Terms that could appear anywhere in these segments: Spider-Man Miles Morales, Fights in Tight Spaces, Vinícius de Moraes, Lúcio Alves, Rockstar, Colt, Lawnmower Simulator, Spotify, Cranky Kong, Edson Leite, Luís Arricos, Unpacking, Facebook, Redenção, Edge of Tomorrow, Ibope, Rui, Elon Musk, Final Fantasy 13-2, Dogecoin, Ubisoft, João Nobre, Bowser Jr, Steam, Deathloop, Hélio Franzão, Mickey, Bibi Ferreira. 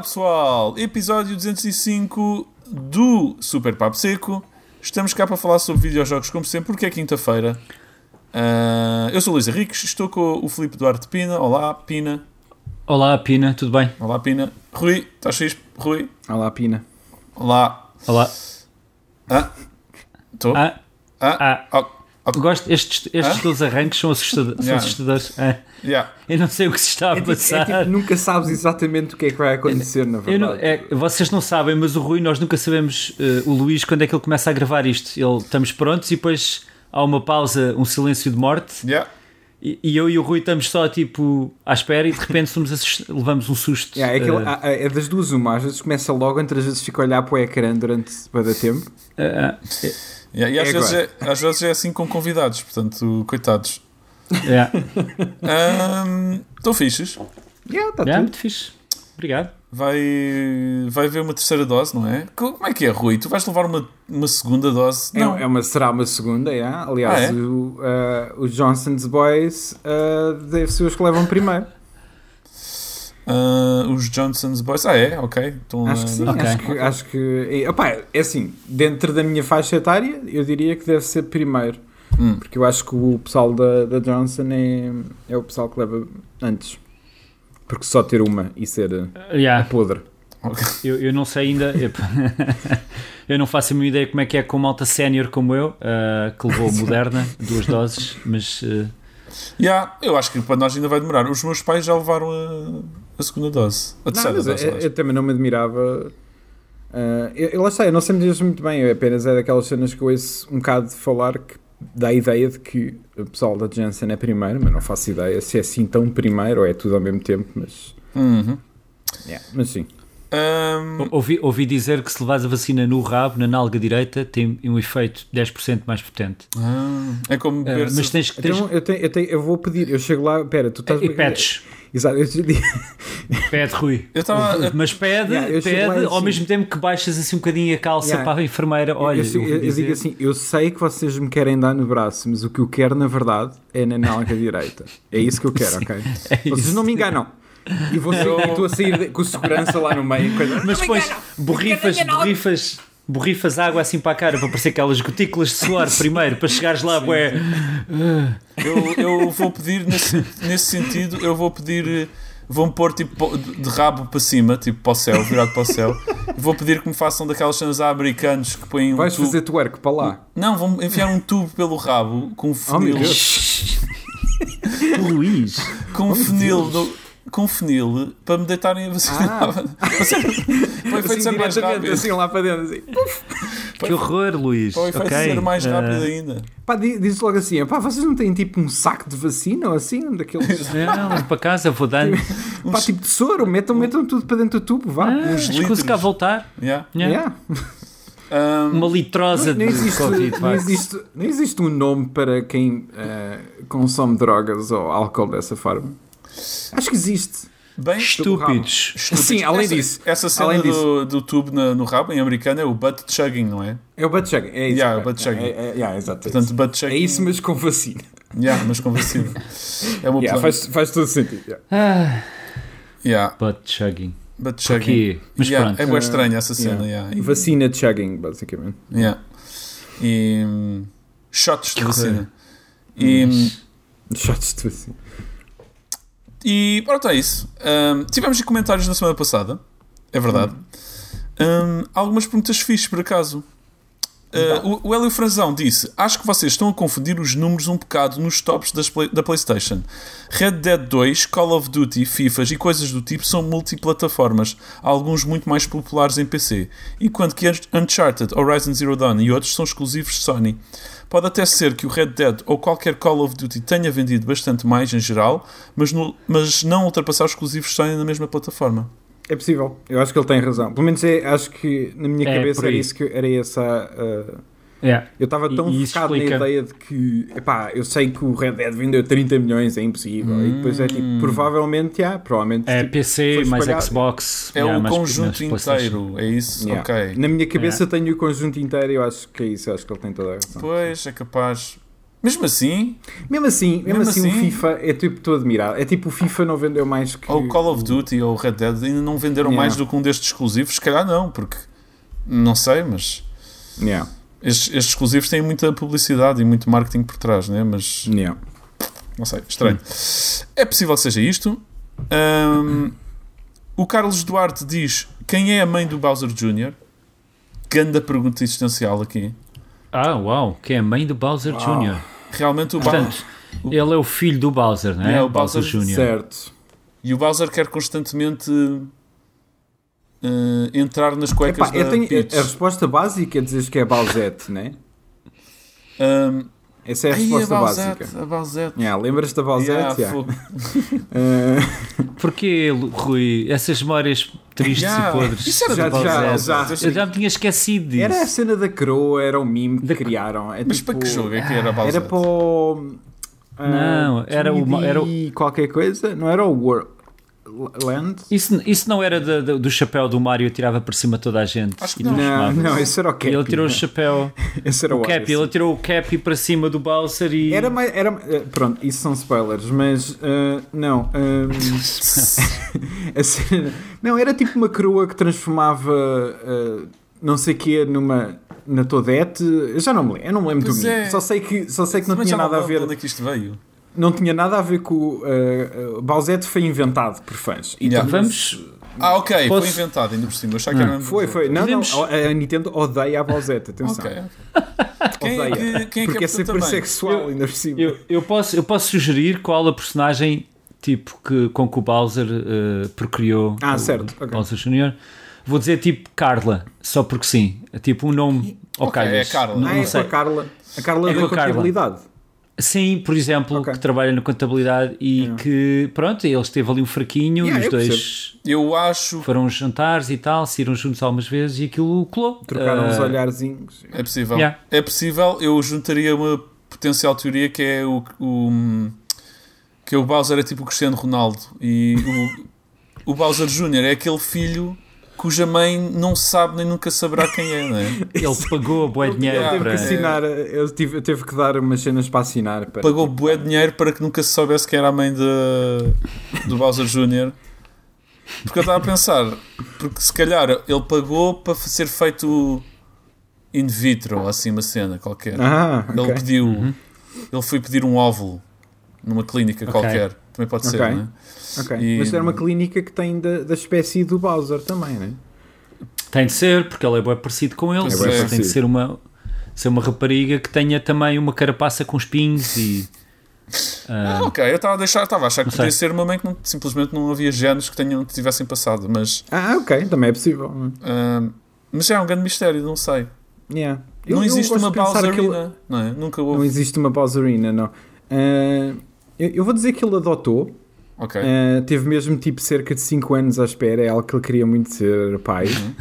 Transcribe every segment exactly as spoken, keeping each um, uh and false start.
Olá pessoal, episódio duzentos e cinco do Super Papo Seco. Estamos cá para falar sobre videojogos como sempre, porque é quinta-feira. Uh, eu sou o Luís Arricos, estou com o Filipe Duarte Pina. Olá Pina. Olá Pina, tudo bem? Olá Pina. Rui, estás fixe? Rui? Olá Pina. Olá. Olá. Ah, estou? Ah, ah, ah. Oh. Eu gosto, estes, estes ah? teus arranques são assustadores. Yeah. São assustadores. Ah. Yeah. Eu não sei o que se está a é passar. Tipo, é tipo, nunca sabes exatamente o que é que vai acontecer, é, na verdade. Não, é, vocês não sabem, mas o Rui, nós nunca sabemos, uh, o Luís, quando é que ele começa a gravar isto. Ele, estamos prontos e depois há uma pausa, um silêncio de morte. Yeah. E, e eu e o Rui estamos só tipo à espera e de repente somos assust... levamos um susto. Yeah, é, aquele, uh... é das duas uma, às vezes começa logo, outras vezes fica a olhar para o ecrã durante para dar tempo. Uh, é. Yeah, e às, é vezes é, às vezes é assim com convidados, portanto, coitados. Yeah. um, Estão fixes? Yeah, está yeah, muito fixe. Obrigado. Vai, vai haver uma terceira dose, não é? Como é que é, Rui? Tu vais levar uma, uma segunda dose? É, não. É uma, será uma segunda, yeah. Aliás, ah, é? o, uh, os Johnson's Boys uh, deve ser os que levam primeiro. Uh, os Johnson's Boys, ah é, ok, então, acho que sim, okay. acho que, acho que opa, é assim, dentro da minha faixa etária eu diria que deve ser primeiro, hum. porque eu acho que o pessoal da, da Johnson é, é o pessoal que leva antes, porque só ter uma e ser yeah. podre. Okay. eu, eu não sei ainda, eu não faço a minha ideia como é que é com malta sénior como eu, uh, que levou Moderna, duas doses, mas... Uh, Yeah, eu acho que para nós ainda vai demorar. Os meus pais já levaram a, a segunda dose, a terceira não, dose. Eu, eu também não me admirava. Uh, eu, eu lá sei, eu não sei me dizer muito bem. Eu apenas é daquelas cenas que eu ouço um bocado de falar que dá a ideia de que o pessoal da Janssen é primeiro, mas não faço ideia se é assim tão primeiro ou é tudo ao mesmo tempo. Mas, uhum. yeah, mas sim. Um... Ouvi, ouvi dizer que se levares a vacina no rabo, na nalga direita, tem um efeito dez por cento mais potente. Ah, é como beber. Uh, mas tens que tens... Então, eu, tenho, eu, tenho, eu vou pedir, eu chego lá, espera, tu estás. E pedes. Exato, eu te digo. Pede, Rui. Eu tava... Mas pede, yeah, eu pede, assim, ao mesmo tempo que baixas assim um bocadinho a calça yeah. para a enfermeira. Olha, eu, eu, eu, eu digo assim: eu sei que vocês me querem dar no braço, mas o que eu quero na verdade é na nalga direita. É isso que eu quero, ok? É vocês isso. não me enganam. E vou sair, eu... estou a sair com segurança lá no meio. Coisa... Mas depois borrifas, borrifas, borrifas água assim para a cara para parecer aquelas gotículas de suor primeiro, para chegares lá, ué. Eu, eu vou pedir, nesse, nesse sentido, eu vou pedir, vão pôr tipo de rabo para cima, tipo para o céu, virado para o céu. Vou pedir que me façam daquelas cenas americanos que põem um Vais tubo... fazer twerk para lá? Não, vão enfiar um tubo pelo rabo com um funil. Oh, Luís! Com um funil. Do... com funil para me deitarem a vacina. Ah. Para ser, para o efeito assim, ser mais rápido. Assim, lá para dentro. Assim. Para que horror, Luís. Para o efeito okay. ser mais rápido uh. ainda. Pá, diz logo assim, pá, vocês não têm tipo um saco de vacina ou assim? Daqueles... Não, para casa, vou dar uns... Pá, tipo de soro, metam, metam tudo para dentro do tubo, vá. Ah, escuso cá a voltar. Yeah. Yeah. Yeah. Um, Uma litrosa não, não existe, de Covid. Não existe, não existe um nome para quem uh, consome drogas ou álcool dessa forma. Acho que existe. Bem estúpidos. estúpidos. Sim, além essa, disso. Essa cena além disso. Do, do tubo na, no rabo em americano é o butt chugging, não é? É o butt chugging. É isso. Yeah, é, o butt chugging. É, é, yeah, exato, Portanto, isso. Butt chugging... é isso, mas com vacina. Yeah, mas com vacina. É uma yeah, faz, faz todo sentido. Yeah. Ah. Yeah. Butt chugging. Butt chugging. Mas yeah, é bem estranha essa cena. Uh, yeah. Yeah. Vacina chugging, basicamente. Yeah. E. Um, shots de vacina. E, um, shots de vacina. E pronto, é isso. Um, tivemos comentários na semana passada, é verdade. Um, algumas perguntas fixes, por acaso. Uh, o Hélio Franzão disse: acho que vocês estão a confundir os números um bocado nos tops das play- da PlayStation. Red Dead dois, Call of Duty, FIFAs e coisas do tipo são multiplataformas, alguns muito mais populares em P C, enquanto que Uncharted, Horizon Zero Dawn e outros são exclusivos de Sony. Pode até ser que o Red Dead ou qualquer Call of Duty tenha vendido bastante mais em geral, mas, no, mas não ultrapassar os exclusivos de Sony na mesma plataforma. É possível, eu acho que ele tem razão. Pelo menos é, acho que na minha é, cabeça era isso que era essa. Uh, yeah. Eu estava tão e, focado explica. na ideia de que, epá, eu sei que o Red Dead vendeu trinta milhões, é impossível. Hum. E depois é tipo, provavelmente há, provavelmente. É tipo, P C mais espalhado. Xbox. É yeah, o conjunto inteiro, é isso? Yeah. Okay. Na minha cabeça yeah. tenho o conjunto inteiro e eu acho que é isso, eu acho que ele tem toda a razão. Pois, é capaz. Mesmo assim? Mesmo assim, mesmo, mesmo assim, assim o FIFA é tipo, estou admirado. É tipo o FIFA não vendeu mais que... Ou o Call of Duty ou o Red Dead ainda não venderam yeah. mais do que um destes exclusivos. Se calhar não, porque... Não sei, mas... Yeah. Estes, estes exclusivos têm muita publicidade e muito marketing por trás, né? Mas... Yeah. Não sei, estranho. Hum. É possível que seja isto. Um, o Carlos Duarte diz... Quem é a mãe do Bowser Júnior? Grande pergunta existencial aqui. Ah, uau! Quem é a mãe do Bowser uau. Júnior? Realmente o Bowser... Ele é o filho do Bowser, não é? É o Bowser, Bowser Júnior. Certo. E o Bowser quer constantemente uh, entrar nas cuecas Epá, da tenho, Peach. A resposta básica é dizer que é a Bowsette, não é? Um, Essa é a resposta a Bowsette, básica. A Bowsette. Yeah, lembras-te da Bowsette? Yeah, yeah. Porquê, Rui? Essas memórias tristes yeah. e podres. Isso era já, do já, já, já. Eu já me tinha esquecido disso. Era a cena da Croa, era o meme que da... criaram. É, mas tipo, para que jogo é que era a Bowsette? Era para o... Uh, não, era o, era o... qualquer coisa? Não era o World... Land? Isso, isso não era de, de, do chapéu do Mario que tirava por cima toda a gente? Acho que não. Não, não, esse era o Cappy. Ele tirou o chapéu. Esse era o, o Cappy. Assim. Ele tirou o Cappy para cima do Bowser e... Era mais... Era, pronto, isso são spoilers, mas... Uh, não. Um, assim, não, era tipo uma crua que transformava uh, não sei o quê numa... Na Toadette. Eu já não me lembro. Eu não me lembro pois do é. Mim. Só sei que, só sei que não tinha nada a ver... Onde é que isto veio? Não tinha nada a ver com... Uh, uh, Bowsette foi inventado por fãs. E yeah. então vamos... Ah, ok. Posso... Foi inventado ainda por cima. Eu achava que era foi, foi. Não, podemos... não, a Nintendo odeia a Bowsette. Atenção. Okay, okay. Odeia. Quem é que, quem é que porque é sempre sexual ainda por cima. Eu, eu, posso, eu posso sugerir qual a personagem tipo que, com que o Bowser uh, procriou. Ah, o, certo. Okay. Bowser Júnior. Vou dizer tipo Carla. Só porque sim. É tipo um nome... Ok, okay é Carla. Não, ah, não é sei. A Carla. A Carla é da contabilidade. Sim, por exemplo, okay. que trabalha na contabilidade e yeah. que, pronto, ele esteve ali um fraquinho, yeah, os eu dois percebo. Eu acho... foram uns jantares e tal, saíram juntos algumas vezes e aquilo colou. Trocaram uh... uns olharzinhos. É possível. Yeah. É possível, eu juntaria uma potencial teoria que é o, o que o Bowser é tipo o Cristiano Ronaldo e o, o Bowser Júnior é aquele filho... cuja mãe não sabe nem nunca saberá quem é, não é? Ele pagou bué dinheiro ele teve para... Que assinar, ele teve, teve que dar umas cenas para assinar. Para... Pagou bué dinheiro para que nunca se soubesse quem era a mãe de, do Bowser Júnior. Porque eu estava a pensar, porque se calhar ele pagou para ser feito in vitro, assim uma cena qualquer. Ah, okay. Ele pediu, uhum. ele foi pedir um óvulo numa clínica okay. qualquer. Também pode okay. ser, não é? Okay. E... Mas era uma clínica que tem da, da espécie do Bowser também, não é? Tem de ser, porque ele é bem parecido com ele. É bem parecido. Tem de ser uma, ser uma rapariga que tenha também uma carapaça com espinhos e... Uh... Ah, ok, eu estava a deixar, estava a achar que podia ser uma mãe que não, simplesmente não havia genes que, tenham, que tivessem passado, mas... Ah, ok, também é possível. Uh, mas é um grande mistério, não sei. Yeah. Eu, não, existe eu Bowserina, ele... não, é? Nunca houve. Não existe uma Bowserina, não. Uh... Eu vou dizer que ele adotou, okay. uh, teve mesmo tipo cerca de cinco anos à espera, é algo que ele queria muito ser pai, uhum.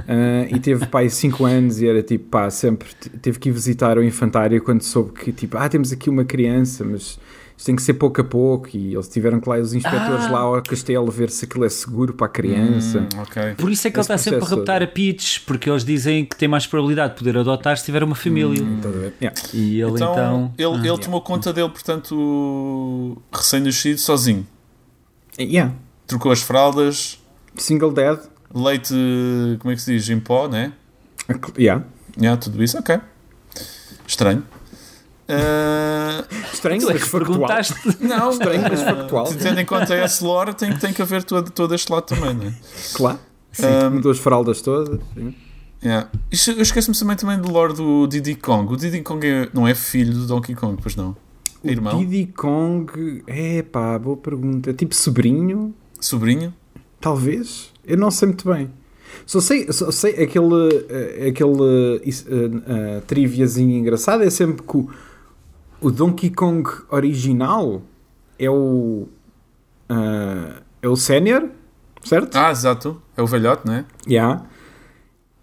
uh, e teve pai cinco anos e era tipo pá, sempre teve que ir visitar o infantário quando soube que tipo, ah, temos aqui uma criança, mas isto tem que ser pouco a pouco e eles tiveram que lá, os inspectores ah. lá ao castelo ver se aquilo é seguro para a criança. Hum, okay. Por isso é que Esse ele está sempre a raptar todo. A Peach, porque eles dizem que tem mais probabilidade de poder adotar se tiver uma família. Hum, yeah. E ele então... então ele, ah, ele yeah. tomou conta dele, portanto, recém-nascido, sozinho. Yeah. Trocou as fraldas. Single dad. Leite, como é que se diz? Em pó, né? Yeah. Yeah, tudo isso, ok. Estranho. Uh... Estranho, mas perguntaste. Não, estranho, mas factual. Tendo em conta esse lore, tem, tem que haver todo, todo este lado também, não é? Claro. Um... Duas fraldas todas. Yeah. Isto, eu esqueço-me também, também do lore do Diddy Kong. O Diddy Kong é, não é filho do Donkey Kong, pois não? É irmão? O Diddy Kong é pá, boa pergunta. Tipo sobrinho? Sobrinho? Talvez. Eu não sei muito bem. Só sei, só sei aquele, aquele uh, uh, triviazinho engraçado. É sempre que o, o Donkey Kong original é o uh, é o sénior, certo? Ah, exato. É o velhote, não é? Yeah.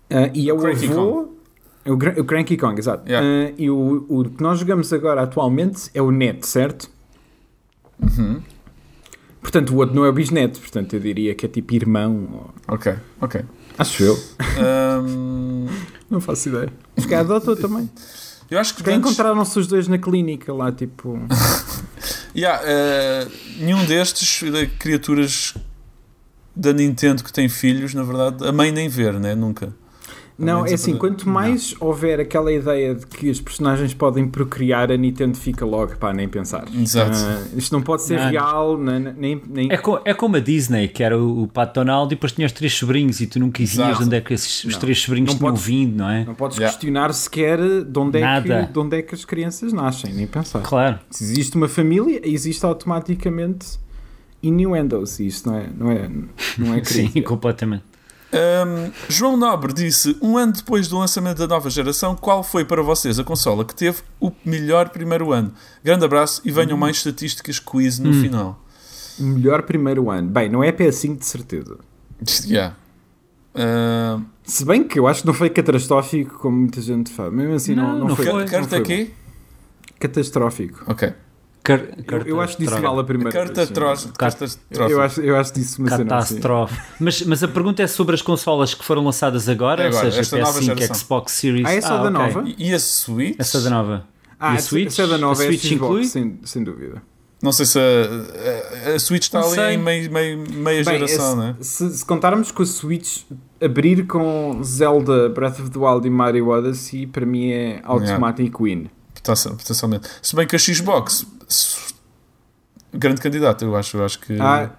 Uh, e é o avô... É o, o Cranky Kong, exato. Yeah. Uh, e o, o que nós jogamos agora atualmente é o neto, certo? Uhum. Portanto, o outro não é o bisneto. Portanto, eu diria que é tipo irmão. Ou... Ok, ok. Acho eu. Um... Não faço ideia. Porque adotou também. Eu acho que grandes... encontraram-se os dois na clínica lá, tipo... yeah, uh, nenhum destes, de criaturas da Nintendo que têm filhos, na verdade, a mãe nem ver, né? Nunca. Não, é assim, quanto mais não. houver aquela ideia de que os personagens podem procriar, a Nintendo fica logo, pá, nem pensar. Exato. Uh, isto não pode ser não. real, nem... nem, nem... É, co- é como a Disney, que era o, o Pato Donald e depois tinha os três sobrinhos e tu nunca dizias de onde é que esses, os três sobrinhos tinham vindo, não é? Não podes yeah. questionar sequer de onde, é que, de onde é que as crianças nascem, nem pensar. Claro. Se existe uma família, existe automaticamente innuendos, isto não é, não é, não é crítica. Sim, completamente. Um, João Nobre disse: um ano depois do lançamento da nova geração, qual foi para vocês a consola que teve o melhor primeiro ano? Grande abraço e venham hum. mais estatísticas quiz no hum. final. Melhor primeiro ano. Bem, não é P S cinco de certeza. Yeah. Uh... Se bem que eu acho que não foi catastrófico como muita gente fala. Mesmo assim, não, não, não foi. foi. Carta não foi aqui? Catastrófico. Ok. Car- eu, eu acho que disse mal a primeira catastrófico. Eu acho, eu acho que disse uma catastrófico. Mas, mas a pergunta é sobre as consolas que foram lançadas agora, é agora ou seja, P S cinco, Xbox Series... Ah, essa ah, da nova? Okay. E a Switch? Essa da nova. Ah, e a Switch, essa da nova a Switch é a Xbox, inclui? Sem, sem dúvida. Não sei se a, a Switch está ali em meia, meia, meia Bem, geração, não é? Se, se contarmos com a Switch, abrir com Zelda, Breath of the Wild e Mario Odyssey, para mim é automatic yeah. win. Potencialmente. Se bem que a Xbox... grande candidato, eu acho, eu acho que ah,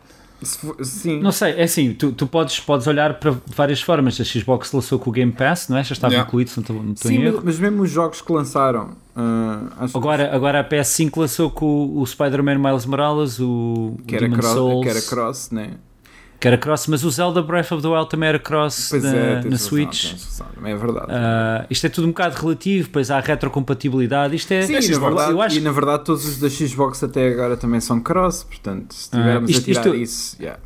for, sim. Não sei, é assim, tu, tu podes, podes olhar para várias formas. A Xbox lançou com o Game Pass, não é? Já estava yeah. incluído, se não estou, não estou sim, em erro. Mas mesmo os jogos que lançaram uh, agora, que... agora a P S cinco lançou com o, o Spider-Man Miles Morales, o, que era o Demon cross, Souls, que era cross, né? que era cross, mas o Zelda Breath of the Wild também era cross na, é, na razão, Switch. É verdade. Uh, isto é tudo um bocado relativo, pois há retrocompatibilidade. Isto é, sim, é e, na verdade, eu acho... e na verdade todos os da Xbox até agora também são cross, portanto, se tivermos uh, isto, a tirar isto, isso... Yeah.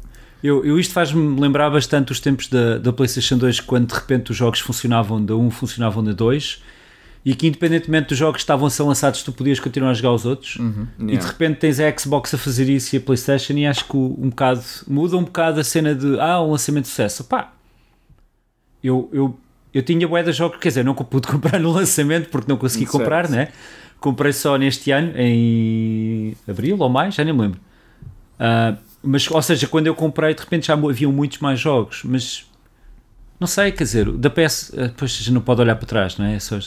Eu, eu isto faz-me lembrar bastante os tempos da, da PlayStation dois, quando de repente os jogos funcionavam da um, funcionavam da dois, e que independentemente dos jogos que estavam a ser lançados tu podias continuar a jogar os outros uhum. yeah. e de repente tens a Xbox a fazer isso e a PlayStation, e acho que um bocado muda um bocado a cena de ah, um lançamento de sucesso. Pá, eu, eu, eu tinha bué de jogos, quer dizer, não pude comprar no lançamento porque não consegui certo. comprar, né? Comprei só neste ano em abril ou maio, já nem me lembro, uh, mas, ou seja, quando eu comprei de repente já haviam muitos mais jogos, mas não sei, quer dizer, da P S depois já não pode olhar para trás, não é? Só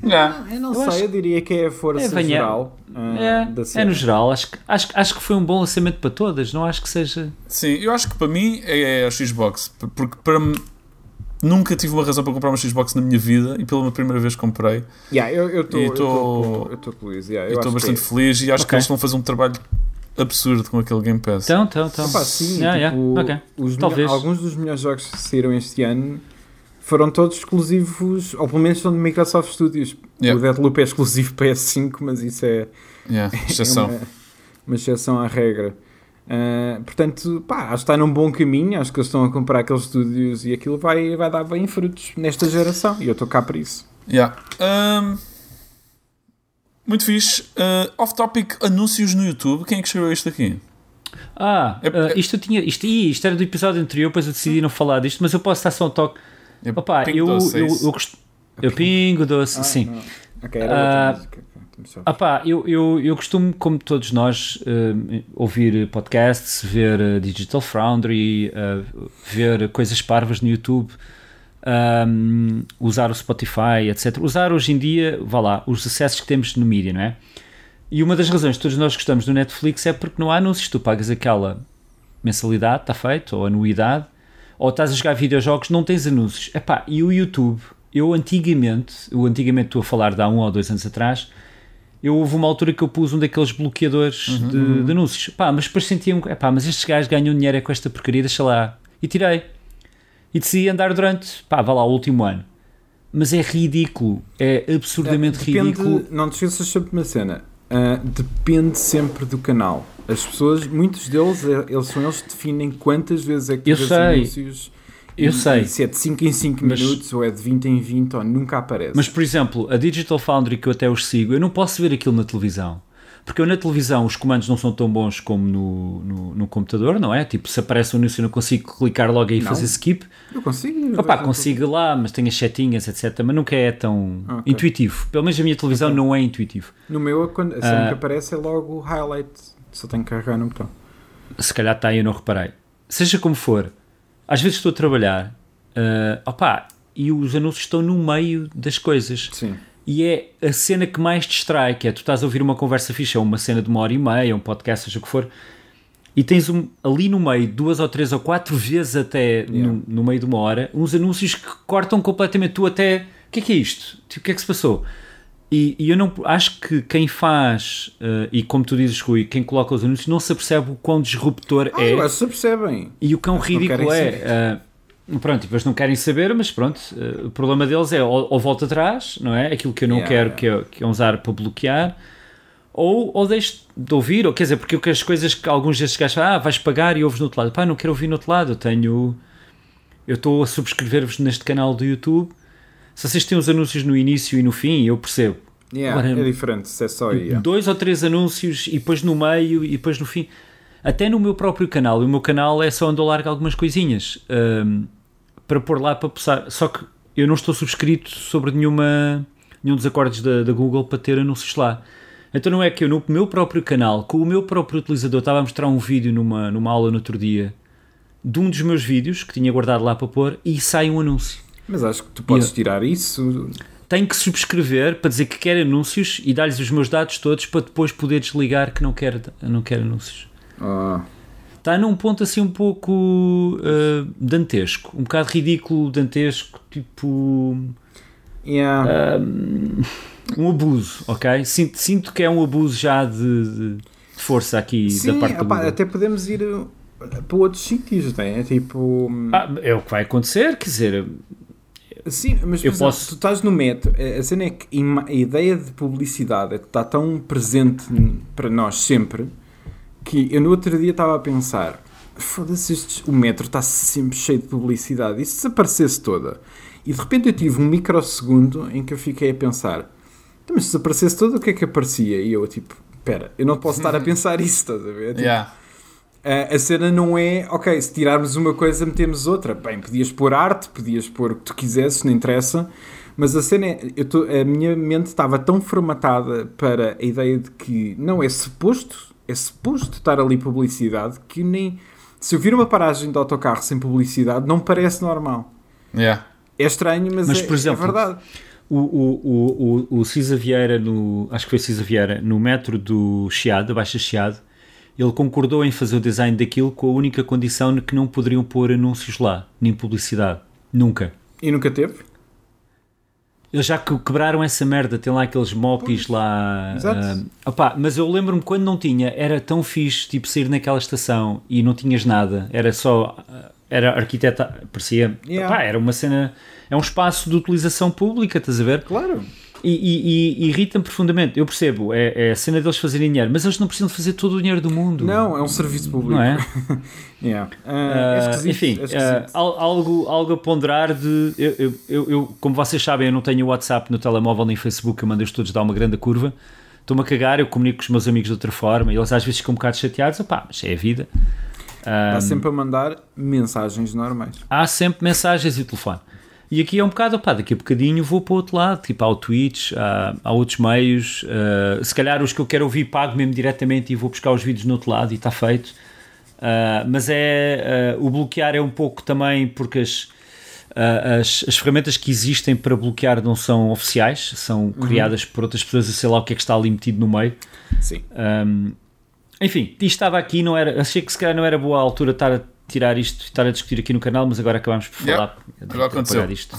Não, eu não eu sei, acho... eu diria que é a força é, venha... geral uh, é, da série. É no geral, acho que, acho, acho que foi um bom lançamento para todas, não acho que seja... Sim, eu acho que para mim é, é a Xbox, porque para mim, nunca tive uma razão para comprar uma Xbox na minha vida e pela primeira vez comprei. Yeah, eu estou feliz, yeah, eu estou bastante é. feliz e acho okay. que eles vão fazer um trabalho absurdo com aquele Game Pass. Então, então, então. Opa, sim, yeah, tipo, yeah. Okay. Talvez. Alguns dos melhores jogos que saíram este ano foram todos exclusivos, ou pelo menos são de Microsoft Studios. Yeah. O Deathloop é exclusivo P S cinco, mas isso é, yeah, exceção. é uma, uma exceção à regra. Uh, portanto, pá, acho que está num bom caminho, acho que eles estão a comprar aqueles estúdios e aquilo vai, vai dar bem frutos nesta geração, e eu estou cá para isso. Yeah. Um, muito fixe. Uh, off-topic, anúncios no YouTube. Quem é que escreveu isto aqui? Ah, é, uh, isto, eu tinha, isto, isto era do episódio anterior, depois eu decidi não falar disto, mas eu posso dar só um toque. Eu Opa, pingo eu, doce, eu, eu, eu, gost... eu pingo doce, ah, sim. Okay, uh, opa, eu, eu, eu costumo, como todos nós, uh, ouvir podcasts, ver uh, Digital Foundry, uh, ver coisas parvas no YouTube, um, usar o Spotify, etcétera. Usar hoje em dia, vá lá, os acessos que temos no mídia, não é? E uma das razões que todos nós gostamos do Netflix é porque não há anúncios. Tu pagas aquela mensalidade, está feito, ou anuidade, ou estás a jogar videojogos, não tens anúncios. Epá, e o YouTube, eu antigamente, eu antigamente estou a falar de há um ou dois anos atrás, eu houve uma altura que eu pus um daqueles bloqueadores uhum, de, uhum. de anúncios. Epá, mas depois sentia-me, epá, mas estes gajos ganham dinheiro é com esta porcaria, deixa lá. E tirei. E decidi andar durante, pá, vá lá, o último ano. Mas é ridículo, é absurdamente é, depende, ridículo. Não te esqueças sempre de uma cena, uh, depende sempre do canal. As pessoas, muitos deles, eles são eles que definem quantas vezes é que os anúncios... Eu e, sei. Se é de cinco em cinco mas, minutos, ou é de vinte em vinte, ou nunca aparece. Mas, por exemplo, a Digital Foundry, que eu até os sigo, eu não posso ver aquilo na televisão. porque eu na televisão os comandos não são tão bons como no, no, no computador, não é? Tipo, se aparece um anúncio eu não consigo clicar logo aí e fazer skip. Eu consigo. Opa, consigo tudo lá, mas tenho as setinhas, etcétera. Mas nunca é tão okay. intuitivo. Pelo menos a minha televisão okay. não é intuitivo. No meu, quando sempre ah, que aparece é logo o highlight. Só tenho que carregar no botão. Se calhar está aí, eu não reparei. Seja como for, às vezes estou a trabalhar, uh, opa, e os anúncios estão no meio das coisas. Sim. E é a cena que mais distrai, que é tu estás a ouvir uma conversa fixa, uma cena de uma hora e meia, um podcast, seja o que for, e tens um, ali no meio, duas ou três ou quatro vezes até yeah. no, no meio de uma hora, uns anúncios que cortam completamente tu até... O que é que é isto? Tipo, o que é que se passou? E, e eu não acho que quem faz, uh, e como tu dizes, Rui, quem coloca os anúncios, não se apercebe o quão disruptor ah, é. Ah, se percebem. E o quão eles ridículo é... Pronto, eles não querem saber, mas pronto, o problema deles é ou, ou volta atrás, não é? Aquilo que eu não yeah, quero yeah. que é usar para bloquear, ou, ou deixo de ouvir, ou quer dizer, porque eu quero as coisas que alguns destes gajos falam, ah, vais pagar e ouves no outro lado. Pá, não quero ouvir no outro lado, eu tenho. Eu estou a subscrever-vos neste canal do YouTube. Se vocês têm os anúncios no início e no fim, eu percebo. Yeah, agora, é diferente, se é só aí. Yeah. Dois ou três anúncios, e depois no meio, e depois no fim. Até no meu próprio canal, e o meu canal é só onde eu largo algumas coisinhas. Um, para pôr lá, para passar, só que eu não estou subscrito sobre nenhuma, nenhum dos acordos da, da Google para ter anúncios lá, então não é que eu no meu próprio canal, com o meu próprio utilizador, estava a mostrar um vídeo numa, numa aula no outro dia, de um dos meus vídeos que tinha guardado lá para pôr, e sai um anúncio. Mas acho que tu podes eu, tirar isso. Tenho que subscrever para dizer que quero anúncios e dar-lhes os meus dados todos para depois poder desligar que não quero, não quero anúncios. Ah... Está num ponto assim um pouco uh, dantesco, um bocado ridículo, dantesco, tipo yeah. um, um abuso, ok? Sinto, sinto que é um abuso já de, de força aqui. Sim, da parte opa, do Google. Até podemos ir para outros sítios, não é? Tipo... Ah, é o que vai acontecer, quer dizer... Sim, mas eu posso... tu estás no metro, a cena é que a ideia de publicidade está tão presente para nós sempre... Que eu no outro dia estava a pensar, foda-se, estes, o metro está sempre cheio de publicidade, e se desaparecesse toda? E de repente eu tive um microsegundo em que eu fiquei a pensar, mas se desaparecesse toda, o que é que aparecia? E eu tipo, espera, eu não posso estar a pensar isso, estás a ver? Tipo, yeah. a, a cena não é, ok, se tirarmos uma coisa metemos outra, bem, podias pôr arte, podias pôr o que tu quisesses, não interessa, mas a cena é, eu tô, a minha mente estava tão formatada para a ideia de que não é suposto, é suposto estar ali publicidade, que nem... Se eu vir uma paragem de autocarro sem publicidade, não parece normal. Yeah. É estranho, mas, mas é, por exemplo, é verdade. O, o, o, o, o César Vieira, no, acho que foi César Vieira, no metro do Chiado, da Baixa Chiado, ele concordou em fazer o design daquilo com a única condição de que não poderiam pôr anúncios lá, nem publicidade. Nunca. E nunca teve? Eles já quebraram essa merda, tem lá aqueles mopis lá... Exato. Uh, opá, mas eu lembro-me quando não tinha, era tão fixe, tipo, sair naquela estação e não tinhas nada, era só... Era arquiteta, parecia... Yeah. Opá, era uma cena... É um espaço de utilização pública, estás a ver? Claro. E, e, e irrita-me profundamente, eu percebo, é, é a cena deles fazerem dinheiro, mas eles não precisam fazer todo o dinheiro do mundo. Não, é um serviço público. Não é? yeah. uh, é esquisito, enfim, é esquisito. Uh, algo, algo a ponderar de... Eu, eu, eu, eu, como vocês sabem, eu não tenho WhatsApp no telemóvel nem Facebook, eu mando-os todos dar uma grande curva, estou-me a cagar, eu comunico com os meus amigos de outra forma, e eles às vezes ficam um bocado chateados, opá, mas é a vida. Há um, sempre a mandar mensagens normais. Há sempre mensagens e telefone. E aqui é um bocado, opá, daqui a bocadinho vou para o outro lado, tipo, há o Twitch, há, há outros meios, uh, se calhar os que eu quero ouvir pago mesmo diretamente e vou buscar os vídeos no outro lado e está feito, uh, mas é, uh, o bloquear é um pouco também porque as, uh, as, as ferramentas que existem para bloquear não são oficiais, são criadas uhum. por outras pessoas, eu sei lá o que é que está ali metido no meio. Sim. Um, enfim, isto estava aqui, não era, achei que se calhar não era boa a altura estar a tirar isto, estar a discutir aqui no canal, mas agora acabámos por falar. Yep. Agora aconteceu. Isto.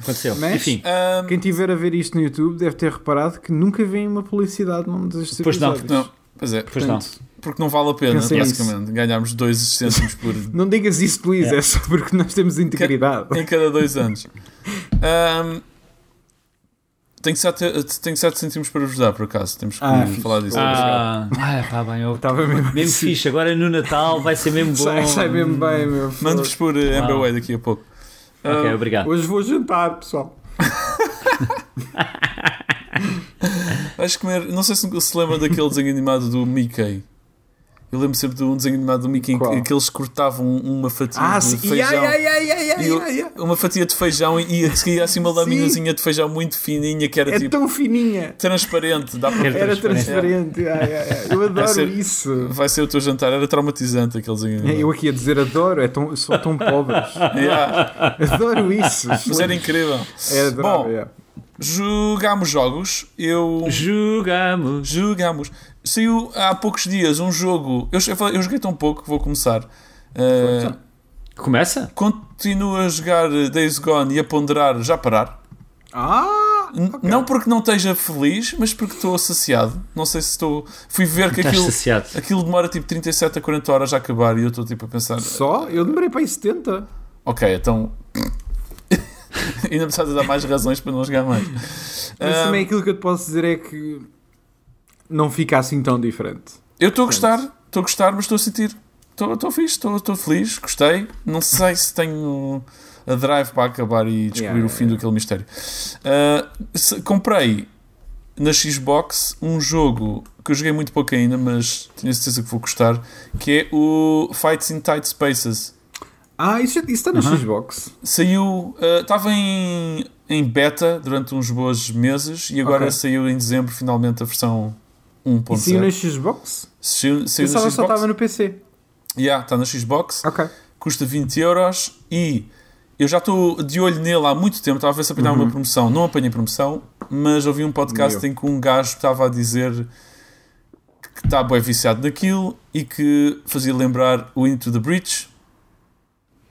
Aconteceu. Mas, enfim, um... quem estiver a ver isto no YouTube deve ter reparado que nunca vem uma publicidade num destes episódios. Pois não, não. Pois é, portanto, pois não. Porque não vale a pena, basicamente, ganharmos dois cêntimos por... Não digas isso, Luís, yeah. é só porque nós temos integridade. Em cada dois anos. um... Tenho sete cêntimos para vos dar, por acaso. Temos que ah, falar disso. Ah, ah pá, bem. Eu estava mesmo mesmo fixe. Agora no Natal vai ser mesmo bom. Sai, sai mesmo bem, meu. Mando-vos por Amberway ah. daqui a pouco. Ok, uh, obrigado. Hoje vou jantar, pessoal. Acho que não sei se se lembra daquele desenho animado do Mickey. Eu lembro sempre de um desenho animado do Mickey Qual? em que eles cortavam uma fatia ah, de sim. feijão. Yeah, yeah, yeah, yeah, yeah, yeah. Uma fatia de feijão e seguia assim uma laminazinha de feijão muito fininha que era é tipo. tão fininha. Transparente, dá para Era transparente, yeah. Yeah, yeah, yeah. Eu adoro vai ser, isso. Vai ser o teu jantar, era traumatizante aquele desenho animado. Eu aqui a dizer adoro, é tão, sou tão pobres. Yeah. Adoro isso. Mas era incrível. É adorável, Bom, yeah. Jogamos jogos. Eu. Jogamos. Jogamos. Saiu há poucos dias um jogo. Eu, eu joguei tão pouco que vou começar. Uh, Começa? Continuo a jogar Days Gone e a ponderar já parar. Ah! Okay. N- não porque não esteja feliz, mas porque estou saciado. Não sei se estou. Fui ver que aquilo, aquilo demora tipo trinta e sete a quarenta horas a acabar e eu estou tipo a pensar. Só? Eu demorei para aí setenta. Ok, então. Ainda precisas dar mais razões para não jogar mais. Mas um... também aquilo que eu te posso dizer é que. Não fica assim tão diferente. Eu estou a gostar, estou a gostar, mas estou a sentir. Estou fixe, estou feliz, gostei. Não sei se tenho a drive para acabar e descobrir yeah, o fim yeah. daquele mistério. Uh, se, comprei na Xbox um jogo que eu joguei muito pouco ainda, mas tenho certeza que vou gostar, que é o Fights in Tight Spaces. Ah, isso está na uh-huh. Xbox? Saiu, estava uh, em, em beta durante uns bons meses e agora okay. saiu em dezembro finalmente a versão... um ponto zero. E saiu na Xbox? Saiu, saiu na Xbox. Só estava no P C. Já, yeah, está na Xbox. Okay. Custa vinte euros e eu já estou de olho nele há muito tempo. Estava a ver se apanhava uhum. uma promoção. Não apanhei promoção, mas ouvi um podcast Meu. em que um gajo estava a dizer que está bem viciado naquilo e que fazia lembrar o Into the Breach.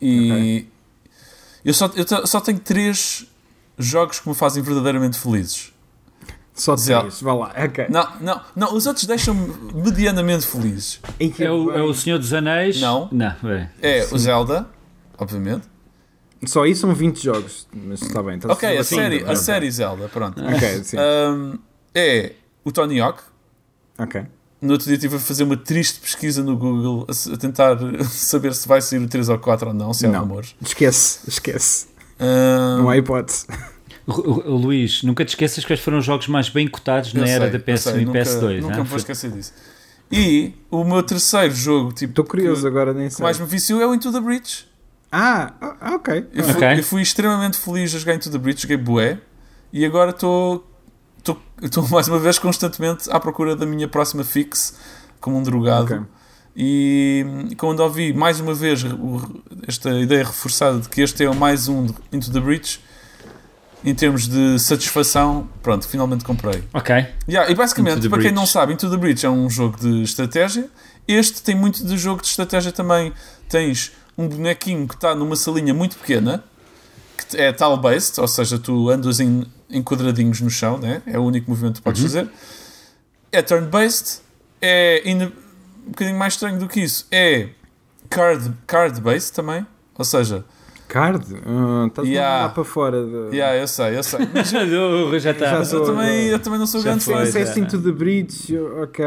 E okay. eu, só, eu t- só tenho três jogos que me fazem verdadeiramente felizes. Só dizer isso, vai lá. Okay. Não, não, não, os outros deixam-me medianamente felizes. É o, é o Senhor dos Anéis? Não. não é é o Zelda, obviamente. Só isso são vinte jogos, mas está bem. Está ok, a série, a série Zelda, pronto. Okay, sim. Um, é o Tony Hawk. Ok. No outro dia estive a fazer uma triste pesquisa no Google a, a tentar saber se vai sair o três ou quatro ou não, se há rumores. Esquece, esquece. Um, não há hipótese. Luís, nunca te esqueças que estes foram os jogos mais bem cotados eu na sei, era da P S um e nunca, P S dois. Nunca me vou esquecer disso. E o meu terceiro jogo, tipo, estou curioso que, agora, nem sei. Que mais me viciou é o Into the Breach. Ah, ok. Eu fui, okay. Eu fui extremamente feliz a jogar Into the Breach, joguei bué, e agora estou mais uma vez constantemente à procura da minha próxima fix, como um drogado. Okay. E quando ouvi mais uma vez esta ideia reforçada de que este é o mais um Into the Breach. Em termos de satisfação, pronto, finalmente comprei. Ok. Yeah, e basicamente, para quem não sabe, Into the Breach é um jogo de estratégia. Este tem muito de jogo de estratégia também. Tens um bonequinho que está numa salinha muito pequena, que é tile-based, ou seja, tu andas em, em quadradinhos no chão, né? É o único movimento que podes uhum. fazer. É turn-based, é in... um bocadinho mais estranho do que isso. É card, card-based também, ou seja... Card? Uh, estás yeah. a mandar para fora. De... Yeah, eu sei, eu sei. Mas eu, já tá. já sou, eu, também, eu também não sou grande fã. Se é Into the Breach, ok,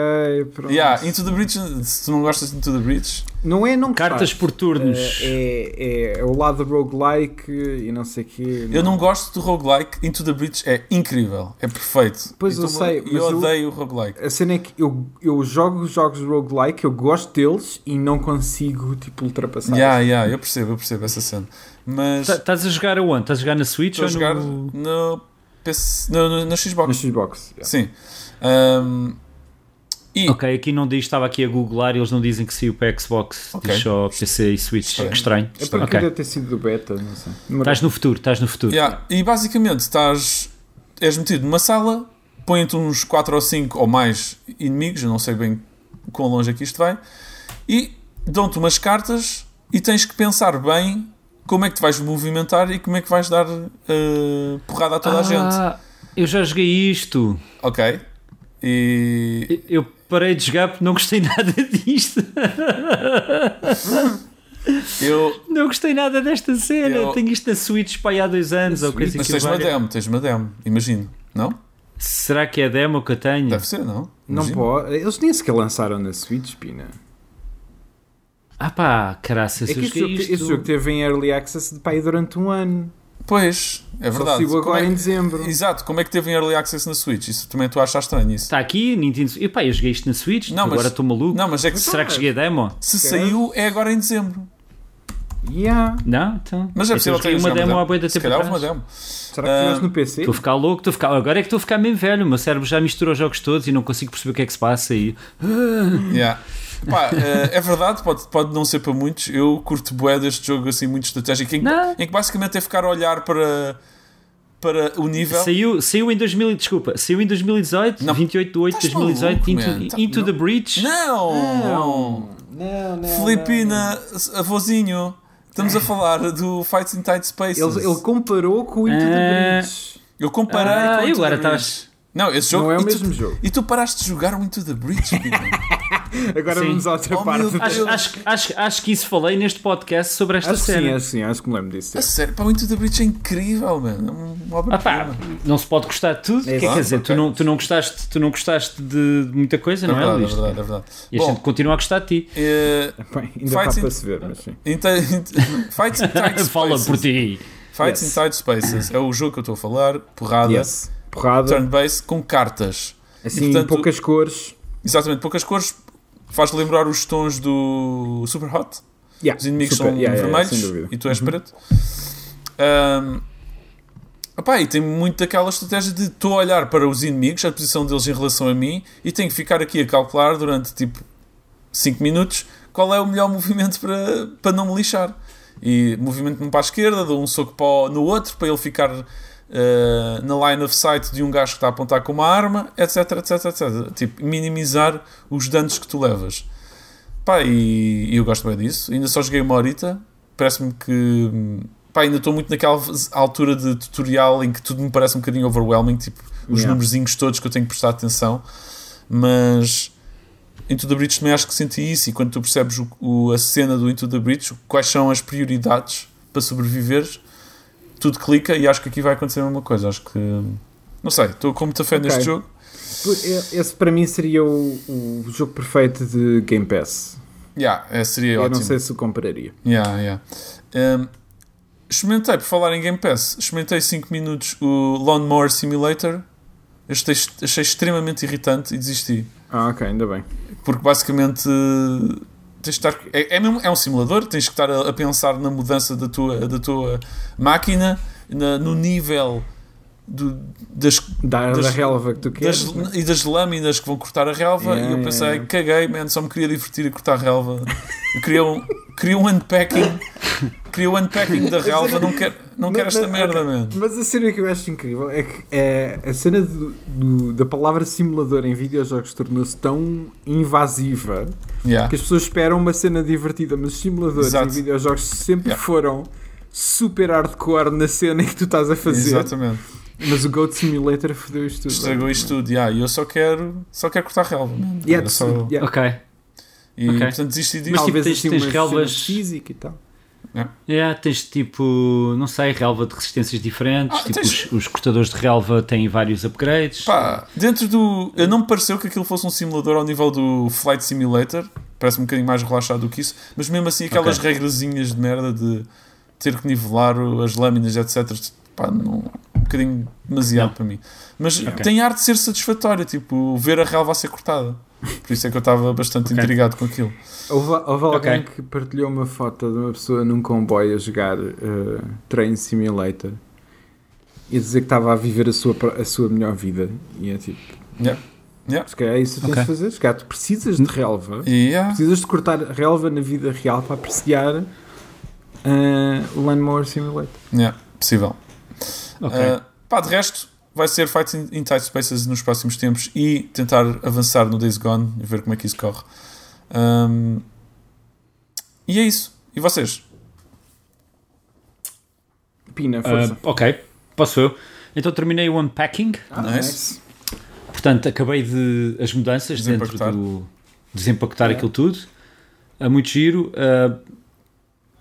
pronto. Yeah, Into the Breach, se tu não gostas de Into the Breach... Não é, não Cartas faz. por turnos. É, é, é, é o lado roguelike e não sei o quê. Não. Eu não gosto do roguelike, Into the Breach é incrível, é perfeito. Pois então, eu sei. Eu, mas eu odeio o roguelike. A cena é que eu, eu jogo os jogos roguelike, eu gosto deles e não consigo tipo, ultrapassar. Yeah, yeah, eu percebo, eu percebo essa cena. Mas estás a jogar aonde? Estás a jogar na Switch ou no... Estou a jogar no P C, no, no, no Xbox. No Xbox, yeah. Sim. Um, e... Ok, aqui não diz, estava aqui a googlar e eles não dizem que saiu para Xbox, okay. Diz só P C e Switch, estranho. Que estranho. É porque okay. deve ter sido do beta, não sei. Estás no futuro, estás no futuro. Yeah. E basicamente estás, és metido numa sala, põe-te uns quatro ou cinco ou mais inimigos, eu não sei bem quão longe é que isto vai, e dão-te umas cartas e tens que pensar bem como é que te vais movimentar e como é que vais dar uh, porrada a toda ah, a gente. Eu já joguei isto. Ok. E... Eu parei de jogar porque não gostei nada disto. Eu... Não gostei nada desta cena. Eu... Tenho isto na Switch para aí há dois anos. Ou coisa mas que tens uma demo, tens uma demo, imagino. Não? Será que é a demo que eu tenho? Deve ser, não? Imagino. Não pode. Eles nem sequer lançaram na Switch, Pina. Ah pá, caraças, é que esse jogo, isto... esse jogo teve em Early Access de pá, durante um ano. Pois, é verdade. Só sigo agora é que, em dezembro. Exato, como é que teve em Early Access na Switch? Isso também tu achas estranho isso? Está aqui, Nintendo... E pá, eu joguei isto na Switch, não, agora estou maluco. Não, mas é que será é. que joguei a demo? Se que saiu é agora em dezembro. Yeah. Não, então. Mas é possível ter uma demo à boia da tempo atrás. Será que tiveste uh, no P C? Estou a ficar louco, estou a ficar... agora é que estou a ficar meio velho. O meu cérebro já mistura os jogos todos e não consigo perceber o que é que se passa. E... Yeah. Pá, uh, é verdade, pode, pode não ser para muitos. Eu curto bué deste jogo assim, muito estratégico, em que, em que basicamente é ficar a olhar para, para o nível. Saiu, saiu em dois mil, desculpa, saiu em dois mil e dezoito, não. vinte e oito de agosto de dois mil e dezoito, maluco, Into, into the Breach. Não! Não, não, não Filipina, avôzinho. Estamos a falar do Fights in Tight Spaces. Ele, ele comparou com o Into ah, the Breach. Eu comparei ah, com o Into agora the Breach. Estás... Não, esse jogo, não é o mesmo tu, jogo. E tu paraste de jogar o Into the Breach, agora sim. Vamos à outra oh, parte. Acho, acho, acho, acho que isso falei neste podcast sobre esta série. Sim, sim, acho que me lembro disso. A sério, pá, o Into the Breach é incrível, mano. É uma obra ah, pá, não se pode gostar de tudo. É, que é, quer dizer, okay. tu, não, tu, não gostaste, tu não gostaste de muita coisa, não, não é, verdade, Luís? É verdade, é verdade. E bom, a gente continua a gostar de ti. É... Bem, ainda está para se ver, mas sim. Fights in Tight Spaces. Fala por ti. Fights yes. in Tight Spaces. É o jogo que eu estou a falar. Porrada. Yes. Porrada. Turn-based com cartas. Assim, e, portanto, poucas cores. Exatamente, poucas cores. Faz lembrar os tons do Super Hot. Yeah, os inimigos super, são yeah, vermelhos yeah, e tu és uhum. preto. Um, opá, e tem muito aquela estratégia de estou a olhar para os inimigos, a posição deles em relação a mim, e tenho que ficar aqui a calcular durante tipo cinco minutos qual é o melhor movimento para, para não me lixar. E movimento-me para a esquerda, dou um soco para o, no outro para ele ficar uh, na line of sight de um gajo que está a apontar com uma arma, etc, etc, etcétera. Tipo, minimizar os danos que tu levas. Pá, e, e eu gosto bem disso. Ainda só joguei uma horita. Parece-me que... Pá, ainda estou muito naquela altura de tutorial em que tudo me parece um bocadinho overwhelming, tipo, os yeah. numerozinhos todos que eu tenho que prestar atenção. Mas... Into the Breach também acho que senti isso, e quando tu percebes o, o, a cena do Into the Breach, quais são as prioridades para sobreviveres, tudo clica, e acho que aqui vai acontecer a mesma coisa. Acho que, não sei, estou com muita fé okay. neste jogo. Esse para mim seria o, o jogo perfeito de Game Pass. Yeah, é, seria Eu ótimo. Não sei se o compraria. Yeah, yeah. Um, experimentei, por falar em Game Pass, experimentei cinco minutos o Lawnmower Simulator. Achei, achei extremamente irritante e desisti. Ah, ok, ainda bem. Porque basicamente tens de estar, é, é, mesmo, é um simulador, tens que estar a, a pensar na mudança da tua, da tua máquina, na, no nível do, das, da, das, da relva que tu queres, das, né? E das lâminas que vão cortar a relva. Yeah, e eu pensei, yeah, yeah. caguei, man, só me queria divertir a cortar a relva. Eu queria um, queria um unpacking. Queria o unpacking da relva, não quero, não quero esta merda, mano. Mas a cena que eu acho incrível é que é, a cena do, do, da palavra simulador em videojogos tornou-se tão invasiva yeah. que as pessoas esperam uma cena divertida, mas os simuladores Exato. em videojogos sempre yeah. foram super hardcore na cena que tu estás a fazer. Exatamente. Mas o Goat Simulator fodeu isto tudo. Estragou isto tudo, e yeah, eu só quero, só quero cortar relva. Yeah, só... yeah. Ok. E okay. portanto desisti disso. Mas talvez tipo, tens, tens relvas física e tal. É, yeah, tens tipo, não sei, relva de resistências diferentes. Ah, tipo, tens... os, os cortadores de relva têm vários upgrades. Pá, dentro do. Não me pareceu que aquilo fosse um simulador ao nível do Flight Simulator, parece um bocadinho mais relaxado do que isso, mas mesmo assim, aquelas okay. regrazinhas de merda de ter que nivelar as lâminas, etcétera. Pá, não, um bocadinho demasiado não. para mim. Mas okay. tem ar de ser satisfatório, tipo, ver a relva a ser cortada. Por isso é que eu estava bastante okay. intrigado com aquilo. Houve, houve okay. alguém que partilhou uma foto de uma pessoa num comboio a jogar uh, Train Simulator e dizer que estava a viver a sua, a sua melhor vida. E é tipo... Yeah. Yeah. Se calhar é isso que okay. tens de fazer. Se calhar tu precisas de relva. Yeah. Precisas de cortar relva na vida real para apreciar uh, o Lawnmower Simulator. É, yeah. possível. Okay. Uh, pá, de resto... Vai ser Fights in Tight Spaces nos próximos tempos e tentar avançar no Days Gone e ver como é que isso corre. Um, e é isso. E vocês? Pina, força. Uh, ok, posso eu. Então terminei o Unpacking. Ah, nice. Portanto, acabei de as mudanças dentro do... Desempacotar yeah. aquilo tudo. É muito giro. Uh,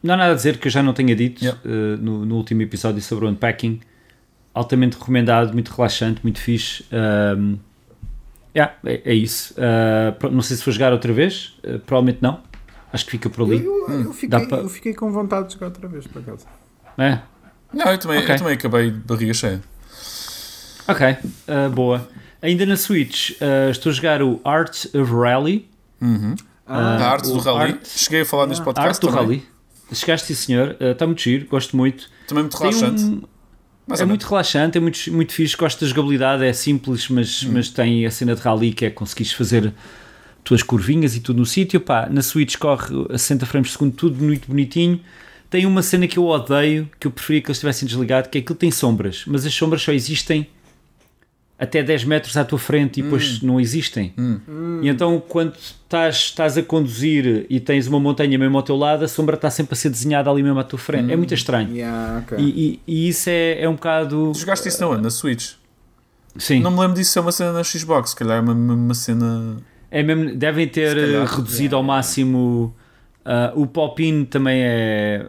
não há nada a dizer que eu já não tenha dito yeah. uh, no, no último episódio sobre o Unpacking. Altamente recomendado, muito relaxante, muito fixe. Um, yeah, é, é isso. Uh, não sei se vou jogar outra vez, uh, provavelmente não. Acho que fica por ali. Eu, eu, eu, fiquei, pra... eu fiquei com vontade de jogar outra vez, por acaso. É? Não, eu também, okay. eu também acabei de barriga cheia. Ok, uh, boa. Ainda na Switch, uh, estou a jogar o Art of Rally. Uhum. Ah, uh, a Arte do Rally. Art, Cheguei a falar ah, neste podcast. Arte do também. Rally. Chegaste, sim, senhor. Está uh, muito giro, gosto muito. Também muito relaxante. Um, mas é muito relaxante, é muito, muito fixe. Gosto da jogabilidade, é simples, mas, hum. mas tem a cena de rally que é conseguires fazer tuas curvinhas e tudo no sítio. Pá, na Switch corre a sessenta frames por segundo, tudo muito bonitinho. Tem uma cena que eu odeio, que eu preferia que eles tivessem desligado, que é que aquilo tem sombras, mas as sombras só existem até dez metros à tua frente e depois hum. não existem. Hum. E então, quando estás, estás a conduzir e tens uma montanha mesmo ao teu lado, a sombra está sempre a ser desenhada ali mesmo à tua frente. Hum. É muito estranho. Yeah, okay. e, e, e isso é, é um bocado... Jogaste isso não, na Switch? Sim. Não me lembro disso, é uma cena na Xbox, se calhar é uma, uma cena... É mesmo, devem ter calhar, reduzido yeah. ao máximo... Uh, o pop-in também é...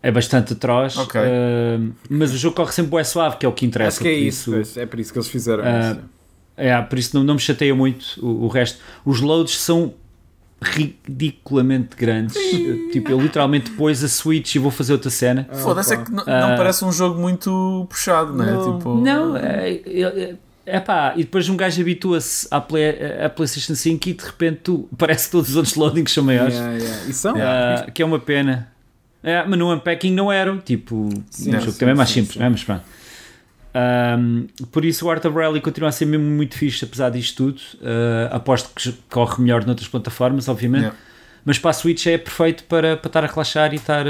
é bastante atroz, okay. uh, mas o jogo corre sempre bem suave, que é o que interessa. Acho que é isso, isso, é por isso que eles fizeram uh, isso. É, por isso não, não me chateia muito o, o resto. Os loads são ridiculamente grandes. Sim. Tipo, eu literalmente pôs a Switch e vou fazer outra cena. Ah, foda-se, é que não, não uh, parece um jogo muito puxado, não é? Não, tipo... não é, é, é pá, e depois um gajo habitua-se à, play, à PlayStation cinco e de repente tu, parece que todos os outros loadings são maiores. Yeah, yeah. E são? Uh, que é uma pena. É, mas no Unpacking não eram, tipo, sim, um jogo sim, também sim, mais simples, não é? Mas pronto. Um, por isso o Art of Rally continua a ser mesmo muito fixe, apesar disto tudo. Uh, aposto que corre melhor noutras plataformas, obviamente. Yeah. Mas para a Switch é perfeito para, para estar a relaxar e estar.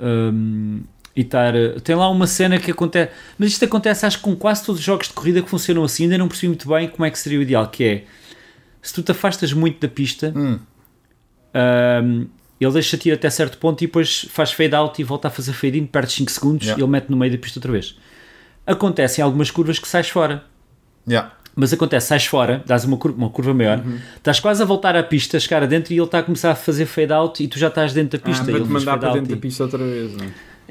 Um, e estar. Tem lá uma cena que acontece. Mas isto acontece, acho que com quase todos os jogos de corrida que funcionam assim, ainda não percebi muito bem como é que seria o ideal. Que é se tu te afastas muito da pista. Hum. Um, ele deixa-te ir até certo ponto e depois faz fade out e volta a fazer fade in, perdes cinco segundos yeah. e ele mete no meio da pista outra vez. Acontecem algumas curvas que sais fora yeah. mas acontece, sais fora, dás uma curva, uma curva maior, uhum. estás quase a voltar à pista, a chegar adentro e ele está a começar a fazer fade out e tu já estás dentro da pista. Ah, e ele te mandar para dentro e... da pista outra vez, não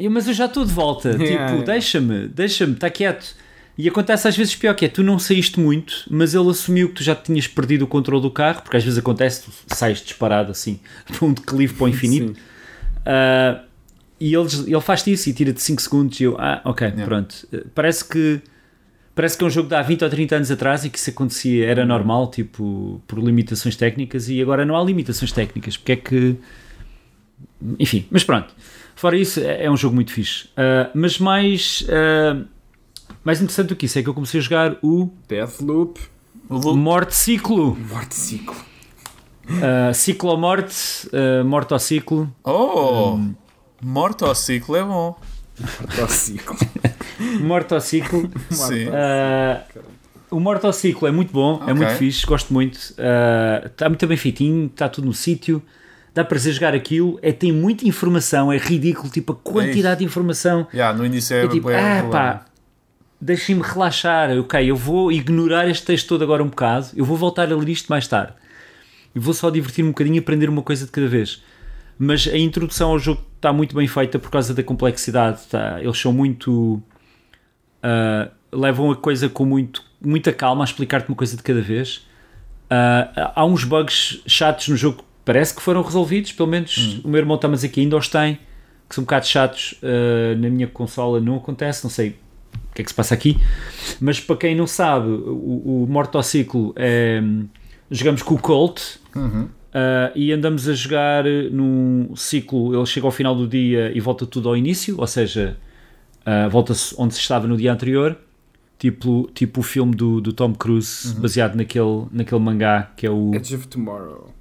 é? Mas eu já estou de volta, yeah, tipo, yeah. deixa-me, deixa-me, está quieto. E acontece às vezes pior, que é, tu não saíste muito, mas ele assumiu que tu já tinhas perdido o controle do carro, porque às vezes acontece, tu sais disparado assim, para um declive para o infinito, uh, e ele, ele faz-te isso e tira-te cinco segundos e eu, ah, ok, yeah. pronto. Uh, parece que parece que é um jogo de há vinte ou trinta anos atrás e que isso acontecia, era normal, tipo, por limitações técnicas, e agora não há limitações técnicas, porque é que... Enfim, mas pronto. Fora isso, é, é um jogo muito fixe. Uh, mas mais... Uh, mais interessante do que isso é que eu comecei a jogar o Deathloop, o Morte-Ciclo. Morte-Ciclo. Uh, Ciclo-Morte, uh, Morto-Ciclo. Oh! Um, Morto-Ciclo é bom. Morto-Ciclo. Morto-Ciclo. Sim. Uh, o Morto-Ciclo é muito bom, okay. é muito fixe, gosto muito. Uh, está muito bem feitinho, está tudo no sítio. Dá prazer jogar aquilo, é, tem muita informação, é ridículo, tipo a quantidade é de informação. Yeah, no início é, é tipo, ah pá, deixem-me relaxar, ok, eu vou ignorar este texto todo agora um bocado, eu vou voltar a ler isto mais tarde, eu vou só divertir-me um bocadinho e aprender uma coisa de cada vez. Mas a introdução ao jogo está muito bem feita por causa da complexidade, tá? Eles são muito uh, levam a coisa com muito, muita calma a explicar-te uma coisa de cada vez. Uh, há uns bugs chatos no jogo que parece que foram resolvidos, pelo menos hum. o meu irmão está-me a dizer que ainda os tem, que são um bocado chatos. Uh, na minha consola não acontece, não sei o que é que se passa aqui, mas para quem não sabe, o, o Mortociclo é, jogamos com o Colt uhum. uh, e andamos a jogar num ciclo, ele chega ao final do dia e volta tudo ao início, ou seja, uh, volta-se onde se estava no dia anterior, tipo, tipo o filme do, do Tom Cruise, uhum. baseado naquele, naquele mangá que é o... Edge of Tomorrow.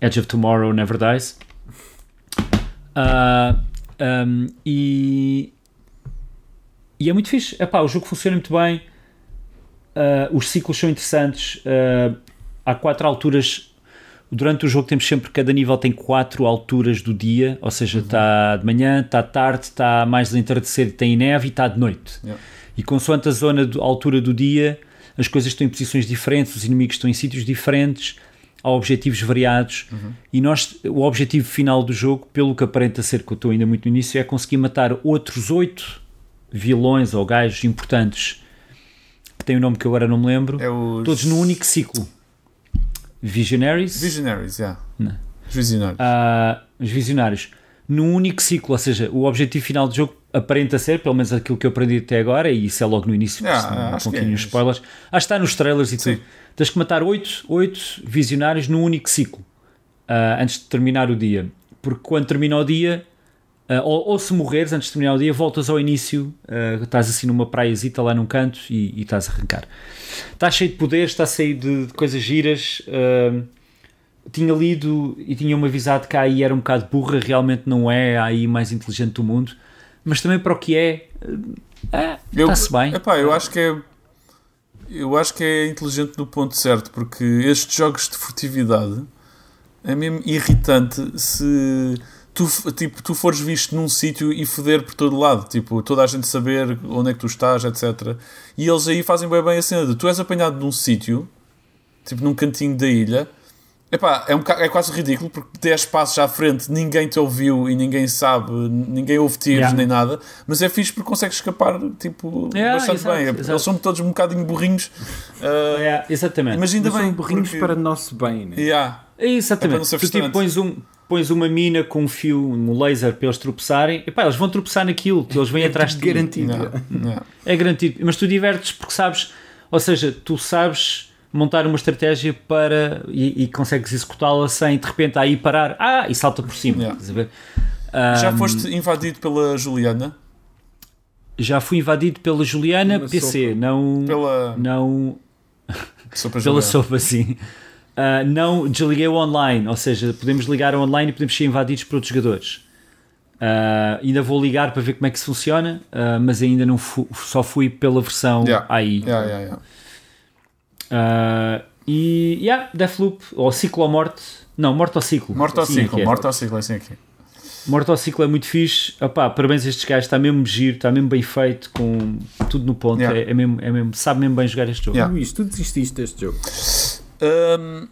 Edge of Tomorrow Never Dies. Uh, um, e... E é muito fixe. Epá, o jogo funciona muito bem, uh, os ciclos são interessantes, uh, há quatro alturas durante o jogo, temos sempre, cada nível tem quatro alturas do dia, ou seja, está uhum. de manhã, está tarde, está mais de entardecer, tem neve e está de noite yeah. e consoante a zona, do, a altura do dia, as coisas estão em posições diferentes, os inimigos estão em sítios diferentes, há objetivos variados uhum. e nós, o objetivo final do jogo, pelo que aparenta ser, que eu estou ainda muito no início, é conseguir matar outros oito vilões ou gajos importantes, que tem um nome que agora não me lembro, é os... todos num único ciclo. Visionaries? Visionaries, yeah. Não. Os Visionários. Uh, os Visionários. num único ciclo, ou seja, o objetivo final do jogo aparenta ser, pelo menos aquilo que eu aprendi até agora, e isso é logo no início, porque ah, não continham é spoilers, acho que está nos trailers e sim, tudo, tens que matar oito visionários num único ciclo, uh, antes de terminar o dia, porque quando termina o dia, uh, ou, ou se morreres antes de terminar o dia, voltas ao início, uh, estás assim numa praiazita lá num canto e, e estás a arrancar. Está cheio de poderes, está cheio de, de coisas giras, uh, tinha lido e tinha-me avisado que a AI era um bocado burra, realmente não é a AI mais inteligente do mundo, mas também para o que é, é está-se bem. Epá, eu, acho que é, eu acho que é inteligente no ponto certo, porque estes jogos de furtividade é mesmo irritante se tu, tipo, tu fores visto num sítio e foder por todo lado, tipo, toda a gente saber onde é que tu estás, etcétera. E eles aí fazem bem, bem a cena de tu és apanhado num sítio, tipo num cantinho da ilha. Epá, é, um bocado, é quase ridículo, porque dez passos à frente ninguém te ouviu e ninguém sabe, ninguém ouve tiros, yeah, nem nada, mas é fixe porque consegues escapar, tipo, yeah, bastante, exato, bem. Exato. Eles são todos um bocadinho burrinhos. Uh, yeah, exatamente. Mas ainda eles bem, são burrinhos porque... para o nosso bem, né? Yeah. Exatamente. É tu tipo, pões, um, pões uma mina com um fio, um laser para eles tropeçarem, epá, eles vão tropeçar naquilo, eles vêm é atrás de ti. Garantido. Yeah. Yeah. É garantido. Mas tu divertes porque sabes, ou seja, tu sabes montar uma estratégia para e, e consegues executá-la sem de repente aí parar, ah, e salta por cima, yeah, estás a ver? Um, já foste invadido pela Juliana? Já fui invadido pela Juliana, uma P C, sopa. não pela não sopa pela sopa, sim. Uh, não desliguei o online, ou seja, podemos ligar o online e podemos ser invadidos por outros jogadores. Uh, ainda vou ligar para ver como é que isso funciona, uh, mas ainda não fu- só fui pela versão yeah. A I. Yeah, yeah, yeah. Uh, e yeah, Deathloop ou Ciclo ou Morte, não, Morte ao Ciclo, Morte ao Ciclo, é. Morte ao Ciclo, assim aqui. Morte ao Ciclo é muito fixe. Opa, parabéns a estes gajos, está mesmo giro, está mesmo bem feito, com tudo no ponto, yeah, é, é mesmo, é mesmo, sabe mesmo bem jogar este jogo. Yeah. Luís, tu desististe deste jogo? Um,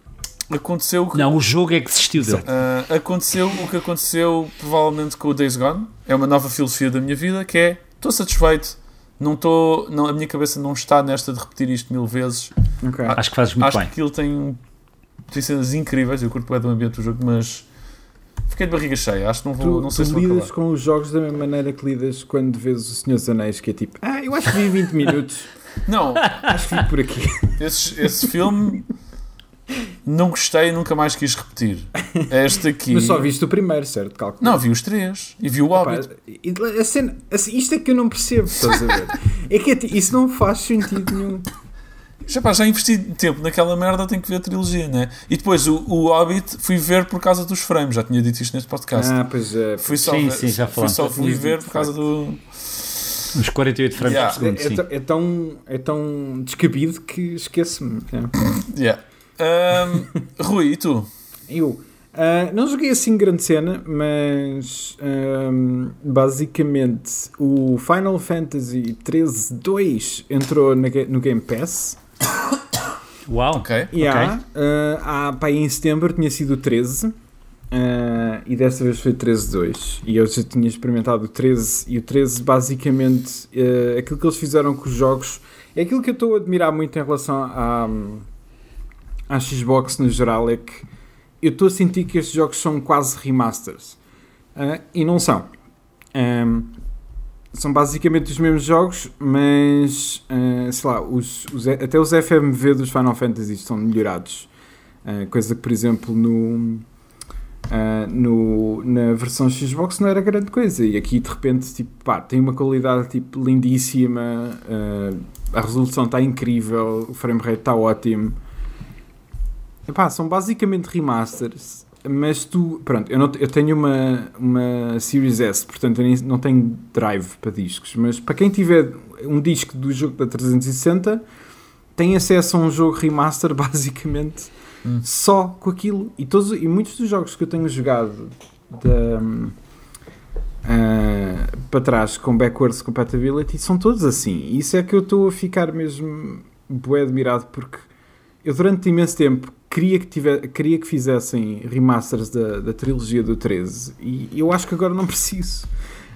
aconteceu que... Não, o jogo é que desistiu dele. Uh, aconteceu o que aconteceu provavelmente com o Days Gone, é uma nova filosofia da minha vida, que é, estou satisfeito. Não estou, não, a minha cabeça não está nesta de repetir isto mil vezes. Okay. Acho que fazes muito acho bem. Acho que ele tem, tem cenas incríveis. Eu curto bem do ambiente do jogo, mas fiquei de barriga cheia. Acho que não vou. Tu, não sei tu se lidas vou com os jogos da mesma maneira que lidas quando vês o Senhor dos Anéis, que é tipo, ah, eu acho que vi vinte minutos. Não, acho que vi por aqui. Esse, esse filme não gostei e nunca mais quis repetir. Este aqui. Mas só viste o primeiro, certo? Calculo. Não, vi os três. E vi o Hobbit. Epá, a cena, a, isto é que eu não percebo, estás a ver? É que é, isso não faz sentido nenhum. Já, pá, já investi tempo naquela merda, tenho que ver a trilogia, né? E depois o, o Hobbit fui ver por causa dos frames. Já tinha dito isto neste podcast. Ah, pois é. Fui só, sim, ver, sim, já fui, só fui ver por causa do... Os quarenta e oito frames yeah. por segundo, é, sim. É, é, tão, é tão descabido que esqueço-me. É. Yeah. Um, Rui, e tu? Eu uh, não joguei assim grande cena, mas um, basicamente o Final Fantasy treze dois entrou na, no Game Pass. Uau, ok, yeah, okay. Uh, há, pá, em setembro tinha sido o treze uh, e desta vez foi o treze dois e eu já tinha experimentado o treze e o treze basicamente uh, aquilo que eles fizeram com os jogos é aquilo que eu estou a admirar muito em relação a a Xbox no geral, é que eu estou a sentir que estes jogos são quase remasters uh, e não são um, são basicamente os mesmos jogos, mas uh, sei lá, os, os, até os F M V dos Final Fantasy estão melhorados, uh, coisa que por exemplo no, uh, no, na versão Xbox não era grande coisa e aqui de repente tipo, pá, tem uma qualidade tipo, lindíssima, uh, a resolução está incrível, o frame rate está ótimo. Epá, são basicamente remasters, mas tu, pronto, eu, não, eu tenho uma, uma Series S, portanto eu nem, não tenho drive para discos, mas para quem tiver um disco do jogo da trezentos e sessenta tem acesso a um jogo remaster basicamente hum. só com aquilo, e, todos, e muitos dos jogos que eu tenho jogado de, um, uh, para trás com backwards compatibility são todos assim, e isso é que eu estou a ficar mesmo bué admirado, porque eu durante imenso tempo Queria que, tive, queria que fizessem remasters da, da trilogia do treze e eu acho que agora não preciso.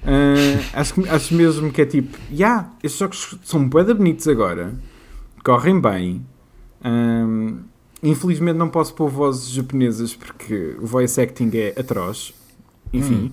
Uh, acho, que, acho mesmo que é tipo, já, yeah, estes jogos são bué bonitos agora, correm bem. Uh, infelizmente não posso pôr vozes japonesas porque o voice acting é atroz. Enfim, hum.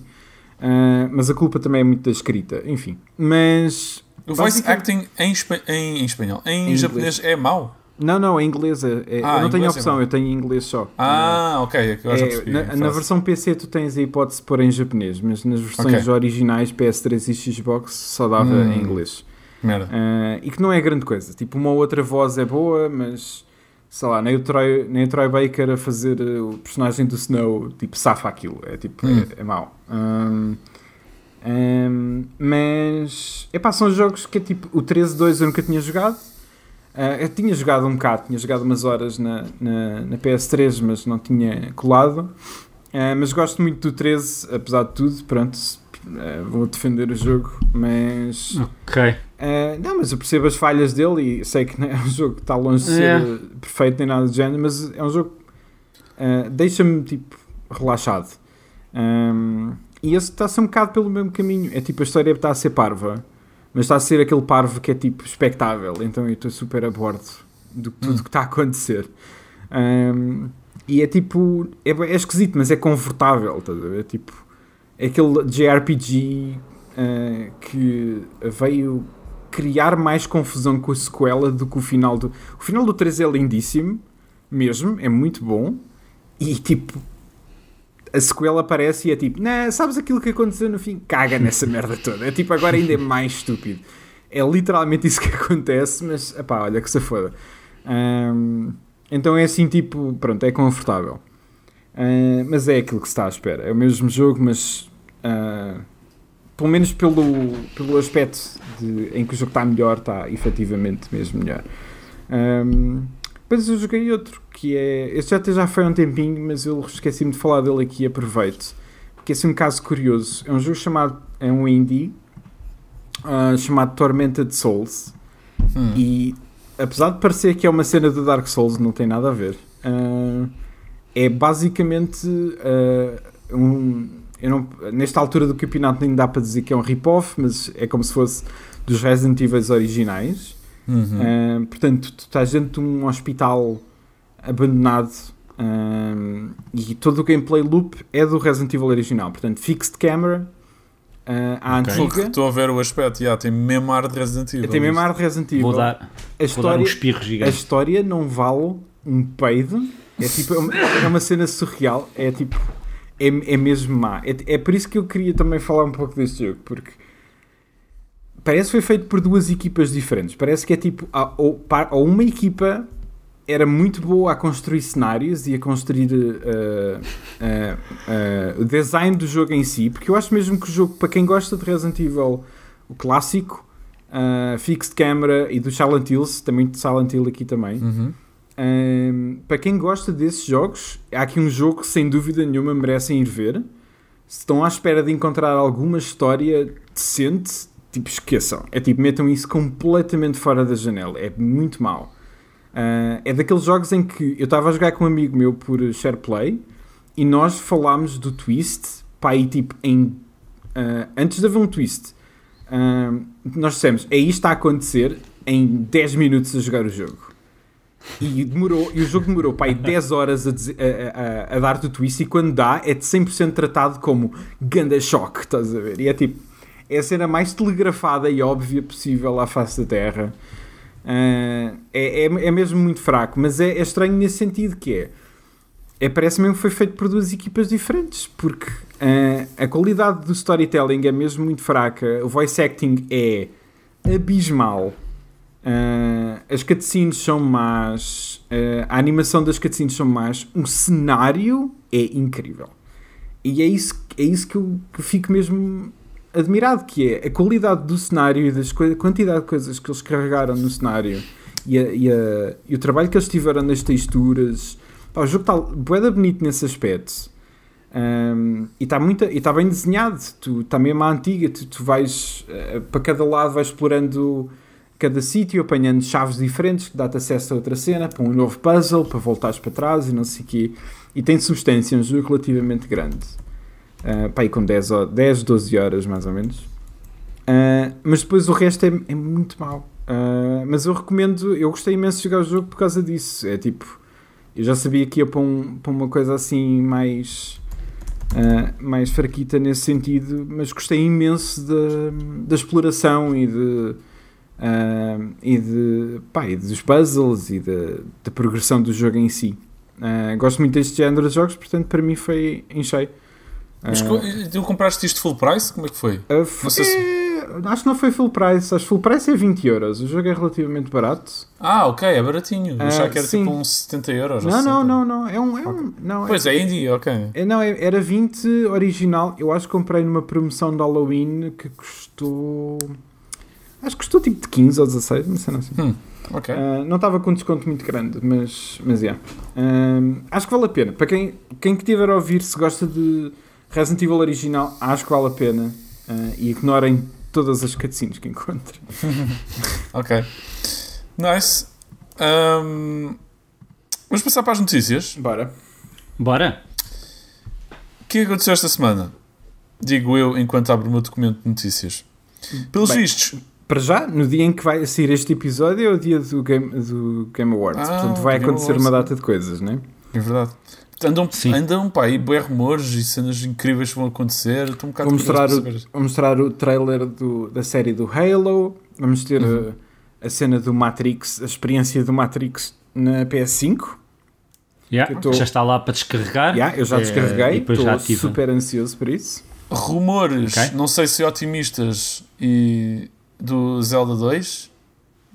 Uh, mas a culpa também é muito da escrita, enfim. Mas o voice acting em, espa- em, em espanhol, em, em japonês inglês. É mau? Não, não, em inglês é, é, ah, eu não tenho opção, é eu tenho em inglês só. Ah, uh, ok, eu já percebi, é, na, na versão P C tu tens a hipótese de pôr em japonês, mas nas versões okay. originais P S três e Xbox só dava hum. em inglês. Merda. Uh, e que não é grande coisa, tipo uma outra voz é boa, mas sei lá, nem o Troy, nem o Troy Baker a fazer o personagem do Snow, tipo, safa aquilo, é tipo, hum. é, é mau. Um, um, mas, epá, são jogos que é tipo, o treze dois eu nunca tinha jogado, uh, eu tinha jogado um bocado, tinha jogado umas horas na, na, na P S três, mas não tinha colado, uh, mas gosto muito do treze, apesar de tudo, pronto, uh, vou defender o jogo, mas... Ok. Uh, não, mas eu percebo as falhas dele e sei que não é um jogo que está longe de ser yeah. perfeito nem nada do género, mas é um jogo uh, deixa-me tipo relaxado, um, e esse está-se um bocado pelo mesmo caminho, é tipo a história está a ser parva, mas está a ser aquele parvo que é tipo espectável, então eu estou super a bordo de tudo o hum. que está a acontecer, um, e é tipo é, é esquisito, mas é confortável, tá a ver? É tipo é aquele J R P G uh, que veio criar mais confusão com a sequela do que o final do... O final do três é lindíssimo, mesmo, é muito bom, e tipo, a sequela aparece e é tipo, nah, sabes aquilo que aconteceu no fim? Caga nessa merda toda, é tipo, agora ainda é mais estúpido. É literalmente isso que acontece, mas, epá, olha que se foda. Um, então é assim, tipo, pronto, é confortável. Uh, mas é aquilo que se está à espera. É o mesmo jogo, mas... Uh, pelo menos pelo, pelo aspecto de, em que o jogo está melhor, está efetivamente mesmo melhor. Um, depois eu joguei outro, que é... Este já, até já foi há um tempinho, mas eu esqueci-me de falar dele aqui, aproveito. Porque é assim um caso curioso. É um jogo chamado... É um indie, uh, chamado Tormented Souls. Hum. E, apesar de parecer que é uma cena do Dark Souls, não tem nada a ver. Uh, é basicamente uh, um... Eu não, nesta altura do campeonato nem dá para dizer que é um rip-off, mas é como se fosse dos Resident Evil originais. Uhum. Uh, portanto, tu estás dentro de um hospital abandonado, uh, e todo o gameplay loop é do Resident Evil original. Portanto, fixed camera, uh, à okay. antiga. Estou a ver o aspecto, já, tem mesmo ar de Resident Evil. Tem mesmo ar de Resident Evil. Vou dar, a história, vou dar um espirro gigante. A história não vale um peido. É, tipo, é, uma, é uma cena surreal. É tipo... É, é mesmo má. É, é por isso que eu queria também falar um pouco deste jogo, porque parece que foi feito por duas equipas diferentes. Parece que é tipo, ou, ou uma equipa era muito boa a construir cenários e a construir uh, uh, uh, o design do jogo em si, porque eu acho mesmo que o jogo, para quem gosta de Resident Evil, o clássico, uh, fixed camera e do Silent Hill, também de Silent Hill aqui também, uhum. Um, para quem gosta desses jogos, há aqui um jogo que sem dúvida nenhuma merecem ir ver. Se estão à espera de encontrar alguma história decente, tipo, esqueçam. É tipo, metam isso completamente fora da janela. É muito mau. Uh, é daqueles jogos em que eu estava a jogar com um amigo meu por SharePlay e nós falámos do twist, pá, aí tipo, em, uh, antes de haver um twist, uh, nós dissemos, é isto a acontecer em dez minutos a jogar o jogo. E, demorou, e o jogo demorou pá, aí dez horas a, a, a, a dar-te o twist, e quando dá é de cem por cento tratado como ganda choque, estás a ver? E é tipo, é a cena mais telegrafada e óbvia possível à face da Terra. Uh, é, é, é mesmo muito fraco, mas é, é estranho nesse sentido que é, é parece mesmo que foi feito por duas equipas diferentes, porque uh, a qualidade do storytelling é mesmo muito fraca, o voice acting é abismal. Uh, as cutscenes são más, uh, a animação das cutscenes são más, o cenário é incrível e é isso, é isso que eu que fico mesmo admirado, que é a qualidade do cenário e das co- a quantidade de coisas que eles carregaram no cenário e, a, e, a, e o trabalho que eles tiveram nas texturas. Pá, o jogo está bué bonito nesse aspecto, um, e está tá bem desenhado, está mesmo à antiga, tu, tu vais uh, para cada lado, vais explorando cada sítio, apanhando chaves diferentes que dá-te acesso a outra cena, para um novo puzzle, para voltares para trás e não sei o quê, e tem substância, um jogo relativamente grande, uh, pá, aí com dez, doze horas mais ou menos, uh, mas depois o resto é, é muito mau, uh, mas eu recomendo, eu gostei imenso de jogar o jogo por causa disso, é tipo, eu já sabia que ia para, um, para uma coisa assim mais Uh, mais fraquita nesse sentido, mas gostei imenso da, da exploração e de, uh, e, de pá, e dos puzzles e da, da progressão do jogo em si. Uh, gosto muito deste género de jogos, portanto para mim foi em cheio. Mas uh, tu compraste isto full price? Como é que foi? Uh, foi não é, acho que não foi full price, acho que full price é vinte euros, o jogo é relativamente barato. Ah, ok, é baratinho. Eu uh, já que era sim. tipo uns setenta euros. Não, não, não, não, é um... É um okay. não, pois é, é indie, ok. É, não, é, era vinte original, eu acho que comprei numa promoção de Halloween que custou... Acho que custou tipo de quinze ou dezasseis, mas não sei. Hum, okay. uh, não estava com um desconto muito grande, mas é. Mas, yeah. uh, acho que vale a pena. Para quem, quem que tiver a ouvir, se gosta de Resident Evil original, acho que vale a pena. Uh, e ignorem todas as cutscenes que encontrem. Ok. Nice. Um, vamos passar para as notícias. Bora. Bora. O que aconteceu esta semana? Digo eu enquanto abro o meu documento de notícias. Pelos Bem, vistos. Para já, no dia em que vai sair este episódio é o dia do Game, do Game Awards. Ah, portanto, vai Game acontecer Awards. Uma data de coisas, não é? É verdade. Andam, andam pá, aí bué rumores e cenas incríveis que vão acontecer. Estou um bocado vou, mostrar o, vou mostrar o trailer do, da série do Halo. Vamos ter uhum. a, a cena do Matrix, a experiência do Matrix na P S cinco. Yeah, tô, já está lá para descarregar. Yeah, eu já é, descarreguei, estou super ansioso por isso. Rumores, okay. não sei se otimistas, e do Zelda dois.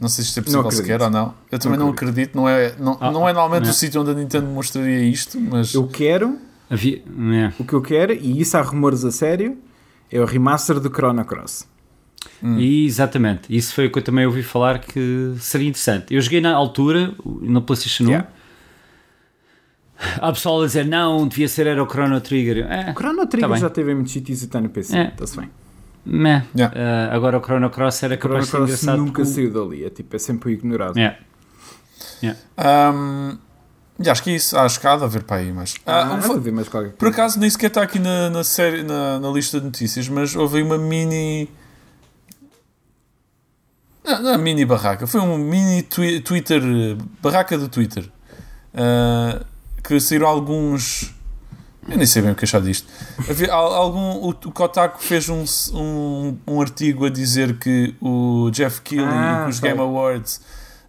Não sei se isto é possível sequer ou não. Eu também não acredito, não é, não, ah, não é normalmente não. o sítio onde a Nintendo mostraria isto, mas... Eu quero, Havia... é. o que eu quero, e isso há rumores a sério, é o remaster do Chrono Cross. Hum. E, exatamente, isso foi o que eu também ouvi falar que seria interessante. Eu joguei na altura, na PlayStation um, yeah. há pessoal a dizer, não, devia ser era o Chrono Trigger. É, o Chrono Trigger tá já teve muitos sítios e está no P C, é. está-se bem. Yeah. Uh, agora o Chrono Cross era capaz de ser engraçado. Nunca porque... saiu dali, é, tipo, é sempre o ignorado. Yeah. Yeah. Um, já acho que é isso. Acho que há de haver para aí mais. Ah, ah, um, haver mais qualquer coisa. Por acaso nem sequer está aqui na, na, série, na, na lista de notícias, mas houve uma mini. Não, não mini barraca, foi um mini twi- Twitter. Barraca do Twitter. Uh, que saíram alguns. Eu nem sei bem o que achar disto. Havia algum, o, o Kotaku fez um, um, um artigo a dizer que o Jeff Keighley ah, e os Game Awards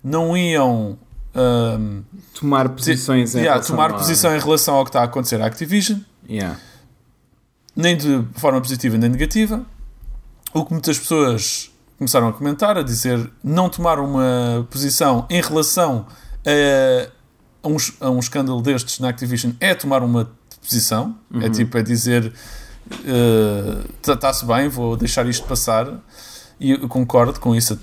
não iam um, tomar posições, de, em, yeah, tomar posição em relação ao que está a acontecer à Activision, yeah. nem de forma positiva nem negativa. O que muitas pessoas começaram a comentar, a dizer não tomaram uma posição em relação a, a, um, a um escândalo destes na Activision é tomar uma posição, uhum. é tipo, é dizer uh, está-se bem, vou deixar isto passar, e eu concordo com isso,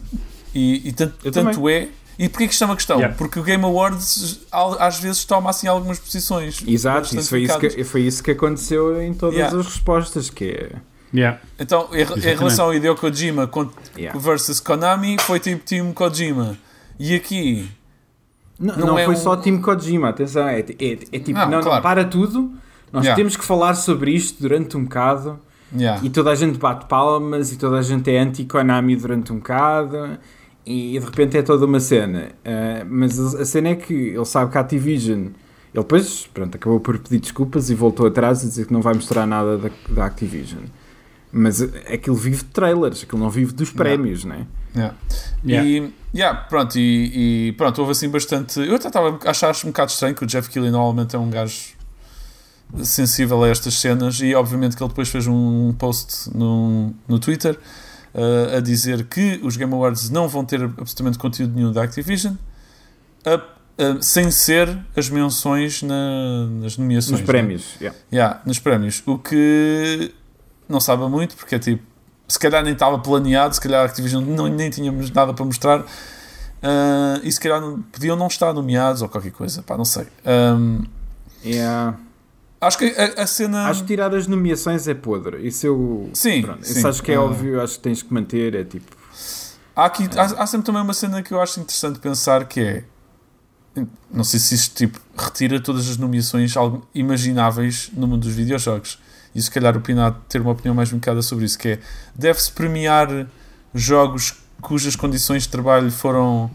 e, e tanto, tanto é, e porquê que isto é uma questão? Yeah. Porque o Game Awards às vezes toma assim algumas posições. Exato, isso foi isso, que, foi isso que aconteceu em todas yeah. as respostas, que é... Yeah. Então, em, em relação ao Hideo Kojima yeah. versus Konami, foi tipo Team Kojima, e aqui não, não, não é foi um... só Team Kojima, atenção, é, é, é, é tipo, não, não, claro. não, para tudo. Nós yeah. temos que falar sobre isto durante um bocado yeah. e toda a gente bate palmas e toda a gente é anti-Konami durante um bocado e de repente é toda uma cena. Uh, mas a cena é que ele sabe que a Activision... Ele depois pronto, acabou por pedir desculpas e voltou atrás e dizer que não vai mostrar nada da, da Activision. Mas aquilo vive de trailers, aquilo não vive dos prémios, yeah. não é? Yeah. Yeah. E, yeah, pronto, e, e pronto, houve assim bastante... Eu até estava a achar um bocado estranho que o Jeff Keighley normalmente é um gajo... sensível a estas cenas, e obviamente que ele depois fez um post no, no Twitter uh, a dizer que os Game Awards não vão ter absolutamente conteúdo nenhum da Activision uh, uh, sem ser as menções na, nas nomeações, nos prémios, né? yeah. Yeah, nos prémios, o que não sabe muito, porque é tipo, se calhar nem estava planeado, se calhar a Activision não, nem tínhamos nada para mostrar, uh, e se calhar não, podiam não estar nomeados ou qualquer coisa, pá, não sei. um, yeah. Acho que a, a cena... Acho que tirar as nomeações é podre. Isso eu... Sim, pronto, sim. Isso acho que é óbvio, acho que tens que manter, é tipo... Há, aqui, é. Há, há sempre também uma cena que eu acho interessante pensar, que é... Não sei se isto, tipo, retira todas as nomeações imagináveis no mundo dos videojogos. E se calhar o Pina ter uma opinião mais brincada sobre isso, que é... Deve-se premiar jogos cujas condições de trabalho foram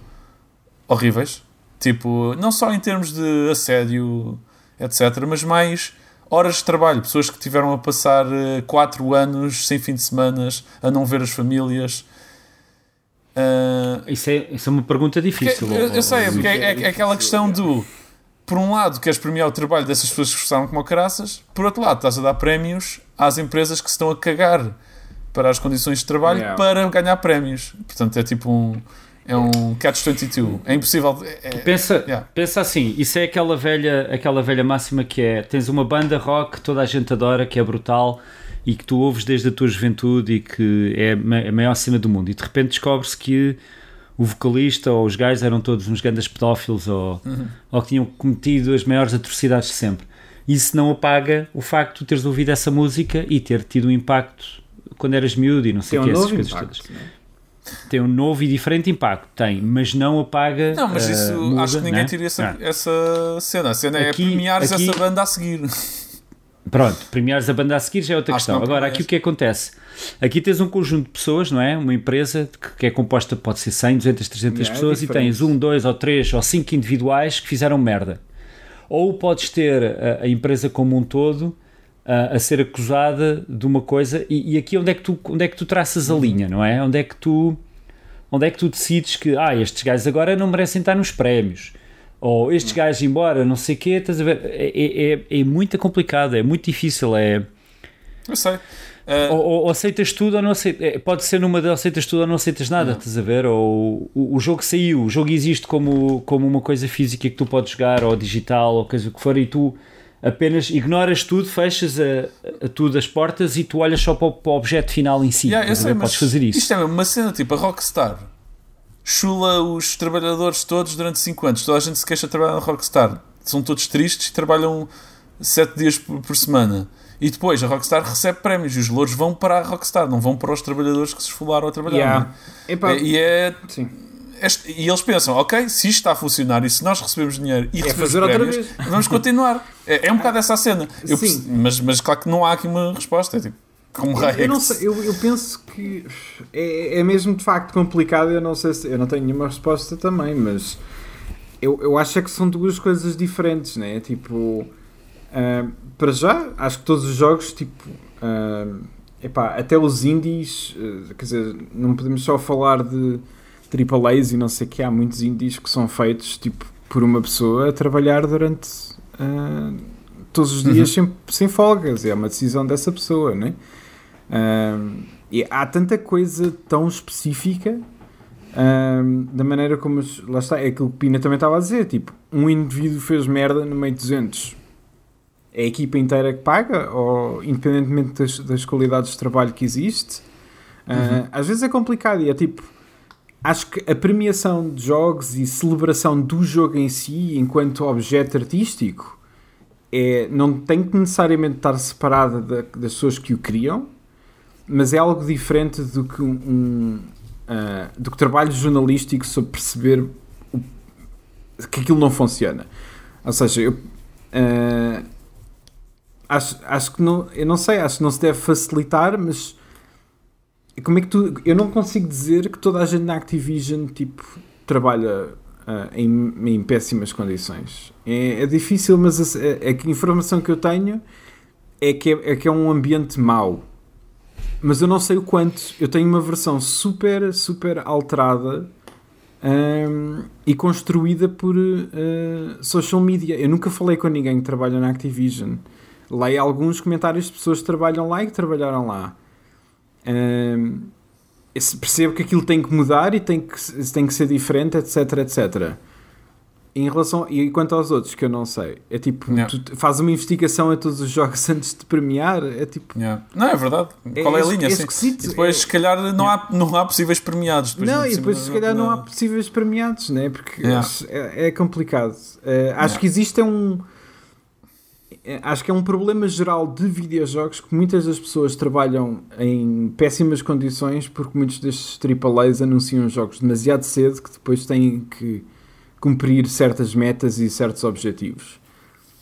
horríveis? Tipo, não só em termos de assédio... etc, mas mais horas de trabalho, pessoas que tiveram a passar quatro anos sem fim de semana, a não ver as famílias. Uh, isso, é, isso é uma pergunta difícil. Porque, ou, eu sei, ou, porque é, é, é aquela questão do, por um lado, queres premiar o trabalho dessas pessoas que esforçaram como caraças, por outro lado, estás a dar prémios às empresas que se estão a cagar para as condições de trabalho, yeah, para ganhar prémios. Portanto, é tipo um... é um catch vinte e dois, é impossível de, é, pensa, yeah. pensa assim, isso é aquela velha, aquela velha máxima que é: tens uma banda rock que toda a gente adora, que é brutal e que tu ouves desde a tua juventude e que é a maior cena do mundo, e de repente descobre-se que o vocalista ou os gajos eram todos uns grandes pedófilos ou, uhum. ou que tinham cometido as maiores atrocidades de sempre. Isso não apaga o facto de teres ouvido essa música e ter tido um impacto quando eras miúdo e não sei o que, essas coisas todas. Tem um novo e diferente impacto, tem, mas não apaga. Não, mas isso, uh, muda, acho que ninguém tira essa, essa cena. A cena aqui, é premiares aqui, essa banda a seguir. Pronto, premiares a banda a seguir já é outra acho questão. Que Agora, aqui o que acontece? Aqui tens um conjunto de pessoas, não é? Uma empresa que é composta, pode ser cem, duzentas, trezentas é, pessoas, é e tens um, dois ou três ou cinco individuais que fizeram merda. Ou podes ter a, a empresa como um todo a ser acusada de uma coisa, e, e aqui onde é que tu, onde é que tu traças a linha, não é? Onde é que tu, onde é que tu decides que ah, estes gajos agora não merecem estar nos prémios, ou estes gajos embora, não sei o quê, estás a ver? É, é, é muito complicado, é muito difícil, é... Eu sei. Uh... Ou, ou aceitas tudo ou não aceitas, pode ser numa de aceitas tudo ou não aceitas nada, não. Estás a ver? Ou o, o jogo saiu, o jogo existe como, como uma coisa física que tu podes jogar, ou digital, ou coisa que for, e tu... apenas ignoras tudo, fechas a, a tudo as portas e tu olhas só para o, para o objeto final em si. Yeah, eu sei, podes fazer isso. Isto é uma cena tipo a Rockstar. Chula os trabalhadores todos durante cinco anos. Toda a gente se queixa de trabalhar na Rockstar. São todos tristes e trabalham sete dias por, por semana. E depois a Rockstar recebe prémios e os louros vão para a Rockstar, não vão para os trabalhadores que se esfolaram a trabalhar. Yeah. Epa, é, e é... Sim. E eles pensam, ok, se isto está a funcionar e se nós recebemos dinheiro e é recebemos prémios, vamos continuar. É, é um bocado essa a cena. Eu perce... mas, mas claro que não há aqui uma resposta. É tipo, como eu, eu, não sei, eu, eu penso que é, é mesmo de facto complicado. Eu não sei se, eu não tenho nenhuma resposta também, mas eu, eu acho que são duas coisas diferentes, né? Tipo, uh, para já, acho que todos os jogos, tipo... Uh, epá, até os indies, uh, quer dizer, não podemos só falar de... triple A's e não sei o que, há muitos indies que são feitos tipo por uma pessoa a trabalhar durante uh, todos os dias, uhum. sem, sem folgas, é uma decisão dessa pessoa, né? Uh, e há tanta coisa tão específica uh, da maneira como as, lá está, é aquilo que Pina também estava a dizer, tipo, um indivíduo fez merda no meio de duzentos, é a equipa inteira que paga, ou independentemente das, das qualidades de trabalho que existe, uh, uhum. às vezes é complicado e é tipo, acho que a premiação de jogos e celebração do jogo em si, enquanto objeto artístico, é, não tem que necessariamente estar separada da, das pessoas que o criam, mas é algo diferente do que, um, uh, do que trabalho jornalístico sobre perceber o, que aquilo não funciona. Ou seja, eu, uh, acho, acho que não, eu não sei, acho que não se deve facilitar, mas... Como é que tu, eu não consigo dizer que toda a gente na Activision tipo, trabalha uh, em, em péssimas condições. É, é difícil, mas a, a, a informação que eu tenho é que é, é que é um ambiente mau. Mas eu não sei o quanto. Eu tenho uma versão super, super alterada um, e construída por uh, social media. Eu nunca falei com ninguém que trabalha na Activision. Leio alguns comentários de pessoas que trabalham lá e que trabalharam lá. Um, percebo que aquilo tem que mudar e tem que, tem que ser diferente, etc, etc. Em relação, e quanto aos outros que eu não sei, é tipo, não. Tu fazes uma investigação a todos os jogos antes de premiar, é tipo, não, não é verdade, é, qual é a linha, é assim? E depois é, se calhar não há, não há possíveis premiados depois, não, e depois se calhar não, não há possíveis premiados, né? Porque é, é, é complicado, é, acho não. que existe um acho que é um problema geral de videojogos que muitas das pessoas trabalham em péssimas condições porque muitos destes triple A's anunciam jogos demasiado cedo que depois têm que cumprir certas metas e certos objetivos.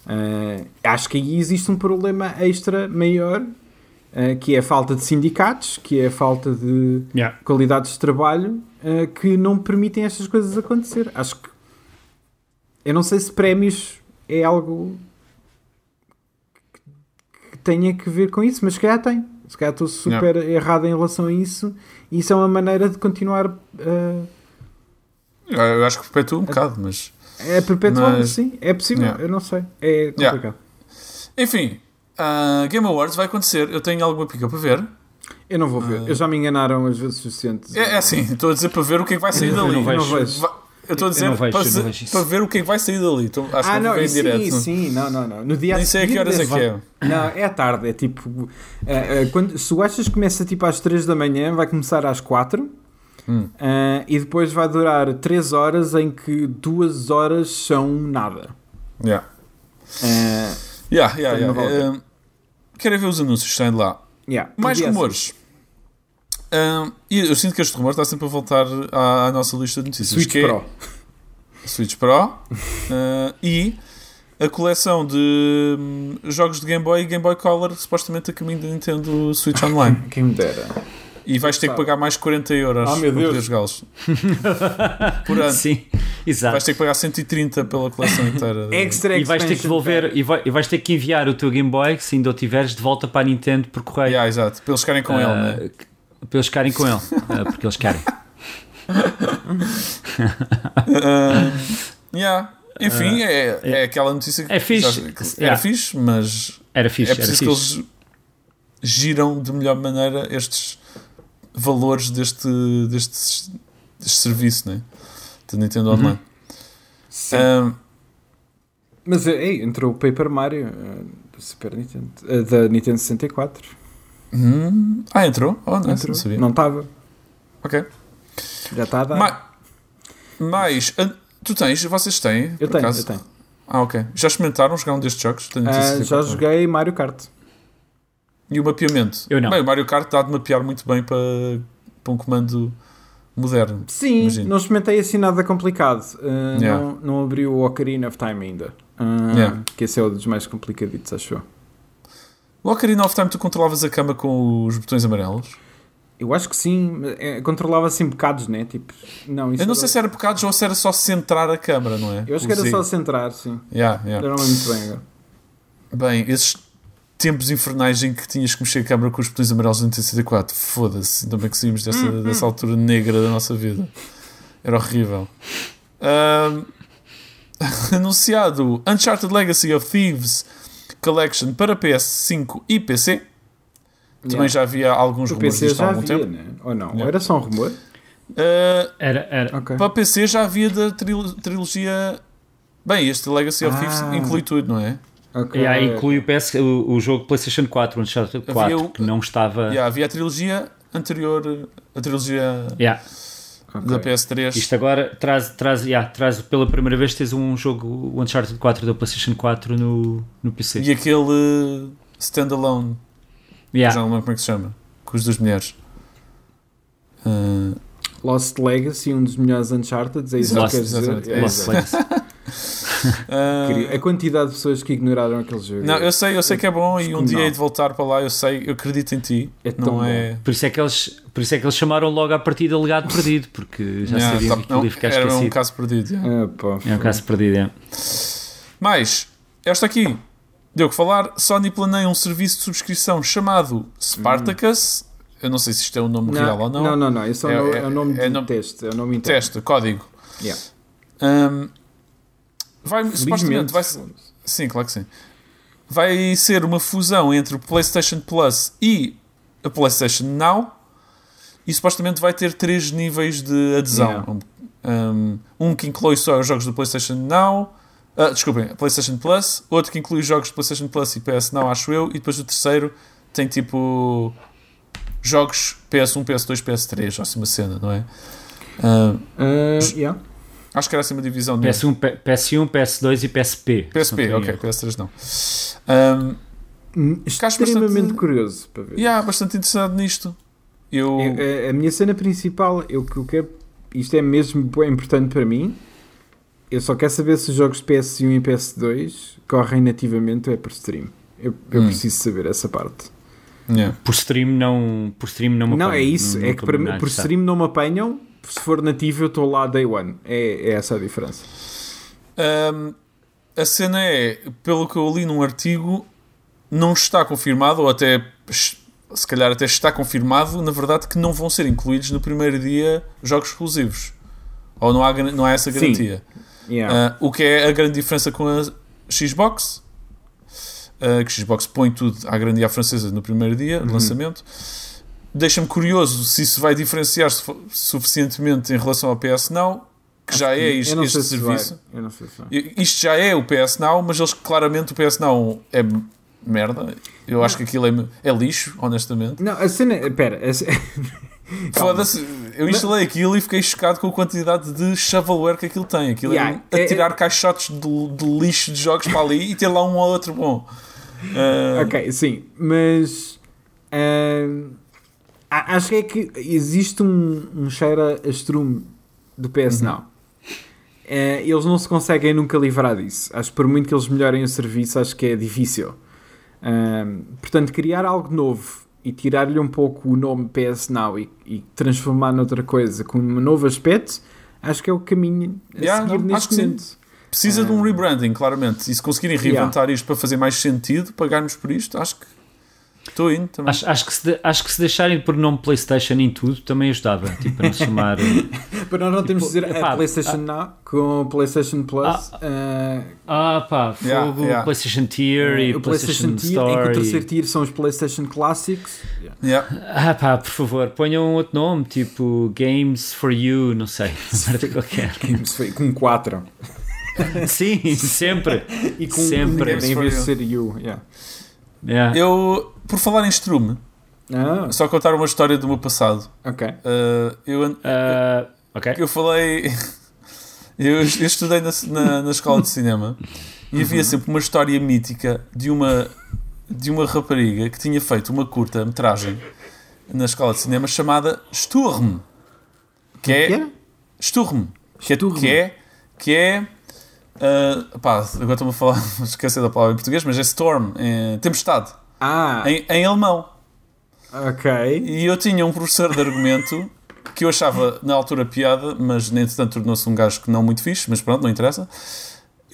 Uh, acho que aí existe um problema extra maior, uh, que é a falta de sindicatos, que é a falta de yeah. qualidades de trabalho, uh, que não permitem estas coisas acontecer. Acho que... Eu não sei se prémios é algo... tenha que ver com isso, mas se calhar tem. Se calhar estou super yeah. errado em relação a isso, e isso é uma maneira de continuar uh, eu acho que perpetua um bocado, mas... É perpetuado, mas... sim. É possível, yeah. eu não sei. É complicado. Yeah. Enfim, a uh, Game Awards vai acontecer. Eu tenho alguma pica para ver. Eu não vou ver. Uh... Eu já me enganaram às vezes suficientes. É, é assim, estou a dizer para ver o que é que vai sair eu dali. Não vejo. Eu não vejo. Eu estou a dizer vejo, para, se, para ver o que é que vai sair dali. Então, acho ah, que não, não sim, direto. sim, não, não, não. No dia Nem sei a que horas é que é. Não, é à tarde. É tipo... Uh, uh, quando, se o Achas começa tipo às três da manhã, vai começar às quatro. Hum. Uh, e depois vai durar três horas, em que duas horas são nada. Yeah. Uh, yeah, yeah, yeah. Vale. Uh, quero ver os anúncios, saem de lá. Yeah. Mais rumores. Uh, e eu sinto que este rumor está sempre a voltar à, à nossa lista de notícias. Switch que Pro. É Switch Pro. uh, e a coleção de um, jogos de Game Boy e Game Boy Color, supostamente a caminho da Nintendo Switch Online. Quem me dera. E vais ter que pagar mais quarenta euros oh, para poder jogá-los por ano. Sim, exato. Vais ter que pagar cento e trinta pela coleção inteira. Extra e vais ter que devolver e, vai, e vais ter que enviar o teu Game Boy, se ainda o tiveres, de volta para a Nintendo por correio. Yeah, exato, para eles ficarem com uh, ele, né? Para eles ficarem com ele, uh, porque eles querem. uh, yeah. Enfim, é, é aquela notícia que é fixe. Já, era yeah. fixe, mas era fixe, é preciso era que fixe. Eles giram de melhor maneira estes valores deste, deste, deste serviço, né? Da Nintendo Online. Uhum. Sim. Um, mas ei, entrou o Paper Mario uh, da Super Nintendo, uh, da Nintendo sessenta e quatro. Hum, ah, entrou? Oh, não, entrou. Não sabia. Não estava. Ok. Já está a dar. Ma- mas uh, tu tens, vocês têm? Eu tenho, acaso? eu tenho. Ah, ok. Já experimentaram jogar um destes jogos? Uh, já joguei Mario Kart. E o mapeamento? Eu não. Bem, o Mario Kart dá de mapear muito bem para, para um comando moderno. Sim, imagino. Não experimentei assim nada complicado. Uh, yeah. não, não abri o Ocarina of Time ainda. Uh, yeah. Que esse é um dos mais complicaditos, acho eu. O Ocarina of Time tu controlavas a cama com os botões amarelos? Eu acho que sim. Controlava assim bocados, né? Tipo, não, isso eu não sei era... se era bocados ou se era só centrar a câmara, não é? Eu acho o que era Z. só centrar, sim. Yeah, yeah. Eu não lembro muito bem agora. Bem, esses... tempos infernais em que tinhas que mexer a câmara com os botões amarelos no Nintendo sessenta e quatro. Foda-se, ainda bem que saímos dessa, hum, dessa hum. altura negra da nossa vida. Era horrível. Um, anunciado Uncharted Legacy of Thieves Collection para P S cinco e P C. Yeah. Também já havia alguns o rumores disto há algum havia, tempo. Né? Ou não? Yeah. Ou era só um rumor? Uh, era, era. Okay. Para P C já havia da tril- trilogia... Bem, este Legacy of ah. Thieves inclui tudo, não é? Okay. E aí inclui o, P S, o, o jogo PlayStation quatro, Uncharted quatro, havia, que não estava... Yeah, havia a trilogia anterior, a trilogia yeah. da okay. P S três. Isto agora traz, traz, yeah, traz pela primeira vez tens um jogo, o Uncharted quatro da PlayStation quatro no, no P C. E aquele standalone, yeah. já não lembro como é que se chama, com os dos mulheres. Uh... Lost Legacy, um dos melhores Uncharted, é isso que queres dizer? É Lost Legacy. Uh, a quantidade de pessoas que ignoraram aquele jogo. Não, eu sei, eu sei que é bom e um não. dia hei de voltar para lá, eu sei, eu acredito em ti. É tão não bom. É... Por, isso é que eles, por isso é que eles chamaram logo à partida legado perdido, porque já yeah, sabiam tá, que ele ficar esquecido. Era um caso perdido. Yeah. É, pá, é um caso perdido, é. Mas, esta aqui, deu que falar, Sony planeia um serviço de subscrição chamado Spartacus. Hum. Eu não sei se isto é o um nome não, real ou não. Não, não, não, isso é, é, é o nome é, de é, teste. É o nome teste, código. Yeah. Um, Vai, supostamente, vai, sim, claro que sim. Vai ser uma fusão entre o PlayStation Plus e a PlayStation Now e supostamente vai ter três níveis de adesão. Yeah. Um, um que inclui só os jogos do PlayStation Now, uh, desculpem, PlayStation Plus, outro que inclui os jogos do PlayStation Plus e P S Now, acho eu, e depois o terceiro tem tipo jogos P S um, P S dois, P S três, assim uma cena, não é? Uh, uh, yeah. Acho que era assim uma divisão de P S um, P S um, P S dois e P S P. P S P, ok, P S três não. Um, Extremamente bastante, curioso para ver. Yeah, bastante interessado nisto. Eu... Eu, a minha cena principal, eu que eu quero. Isto é mesmo bem importante para mim. Eu só quero saber se os jogos de P S um e P S dois correm nativamente ou é por stream. Eu, eu hum. preciso saber essa parte. Yeah. Por stream não, por stream não me apanham. Não, é isso. Não, é não que para mim, por stream não me apanham. Se for nativo eu estou lá day one. É, é essa a diferença. Um, a cena é, pelo que eu li num artigo, não está confirmado, ou até se calhar até está confirmado, na verdade, que não vão ser incluídos no primeiro dia jogos exclusivos. Ou não há, não há essa garantia. Yeah. Uh, o que é a grande diferença com a Xbox, uh, que a Xbox põe tudo à grande e à francesa no primeiro dia do uhum. lançamento. Deixa-me curioso se isso vai diferenciar suficientemente em relação ao P S Now, que já é este, este se serviço. Eu não sei se isto já é o P S Now, mas eles claramente o P S Now é merda. Eu não. acho que aquilo é, é lixo, honestamente. Não, a cena... Espera, a cena... Foda-se, eu instalei aquilo e fiquei chocado com a quantidade de shovelware que aquilo tem. Aquilo yeah, é atirar é, é... caixotes de, de lixo de jogos para ali e ter lá um ou outro bom. Uh... Ok, sim, mas... Uh... Acho que é que existe um, um cheiro a estrume do P S uhum. Now. É, eles não se conseguem nunca livrar disso. Acho que por muito que eles melhorem o serviço, acho que é difícil. Um, portanto, criar algo novo e tirar-lhe um pouco o nome P S Now e, e transformar noutra coisa com um novo aspecto, acho que é o caminho a yeah, seguir não, neste momento. Sim. Precisa um, de um rebranding, claramente. E se conseguirem reinventar yeah. isto para fazer mais sentido, pagarmos por isto, acho que estou indo também. Acho, acho, que se de, acho que se deixarem por nome PlayStation em tudo também ajudava. Tipo, para não se chamar. Para nós não tipo, temos de dizer epá, a PlayStation Now com PlayStation Plus. Ah, uh, ah pá, yeah, fogo, yeah. PlayStation Tier e o PlayStation, PlayStation Store. Tier, em que o terceiro tier são os PlayStation Classics. Yeah. Yeah. Ah pá, por favor, ponham outro nome, tipo Games for You, não sei. Qualquer. Games for, com quatro. Sim, sempre. E com sempre. Em vez de ser You. Yeah. Yeah. Eu, por falar em estrume, oh. só contar uma história do meu passado. Ok. Uh, eu, uh, okay. eu falei. eu, eu estudei na, na, na escola de cinema e havia sempre uma história mítica de uma, de uma rapariga que tinha feito uma curta-metragem na escola de cinema chamada Sturm. Que é. Sturm. Que é. Que é. Que é Uh, pá, agora estou-me a falar, esqueci da palavra em português, mas é storm, é tempestade, ah. em, em alemão. Ok. E eu tinha um professor de argumento que eu achava na altura piada, mas nem entretanto tornou-se um gajo que não muito fixe, mas pronto, não interessa.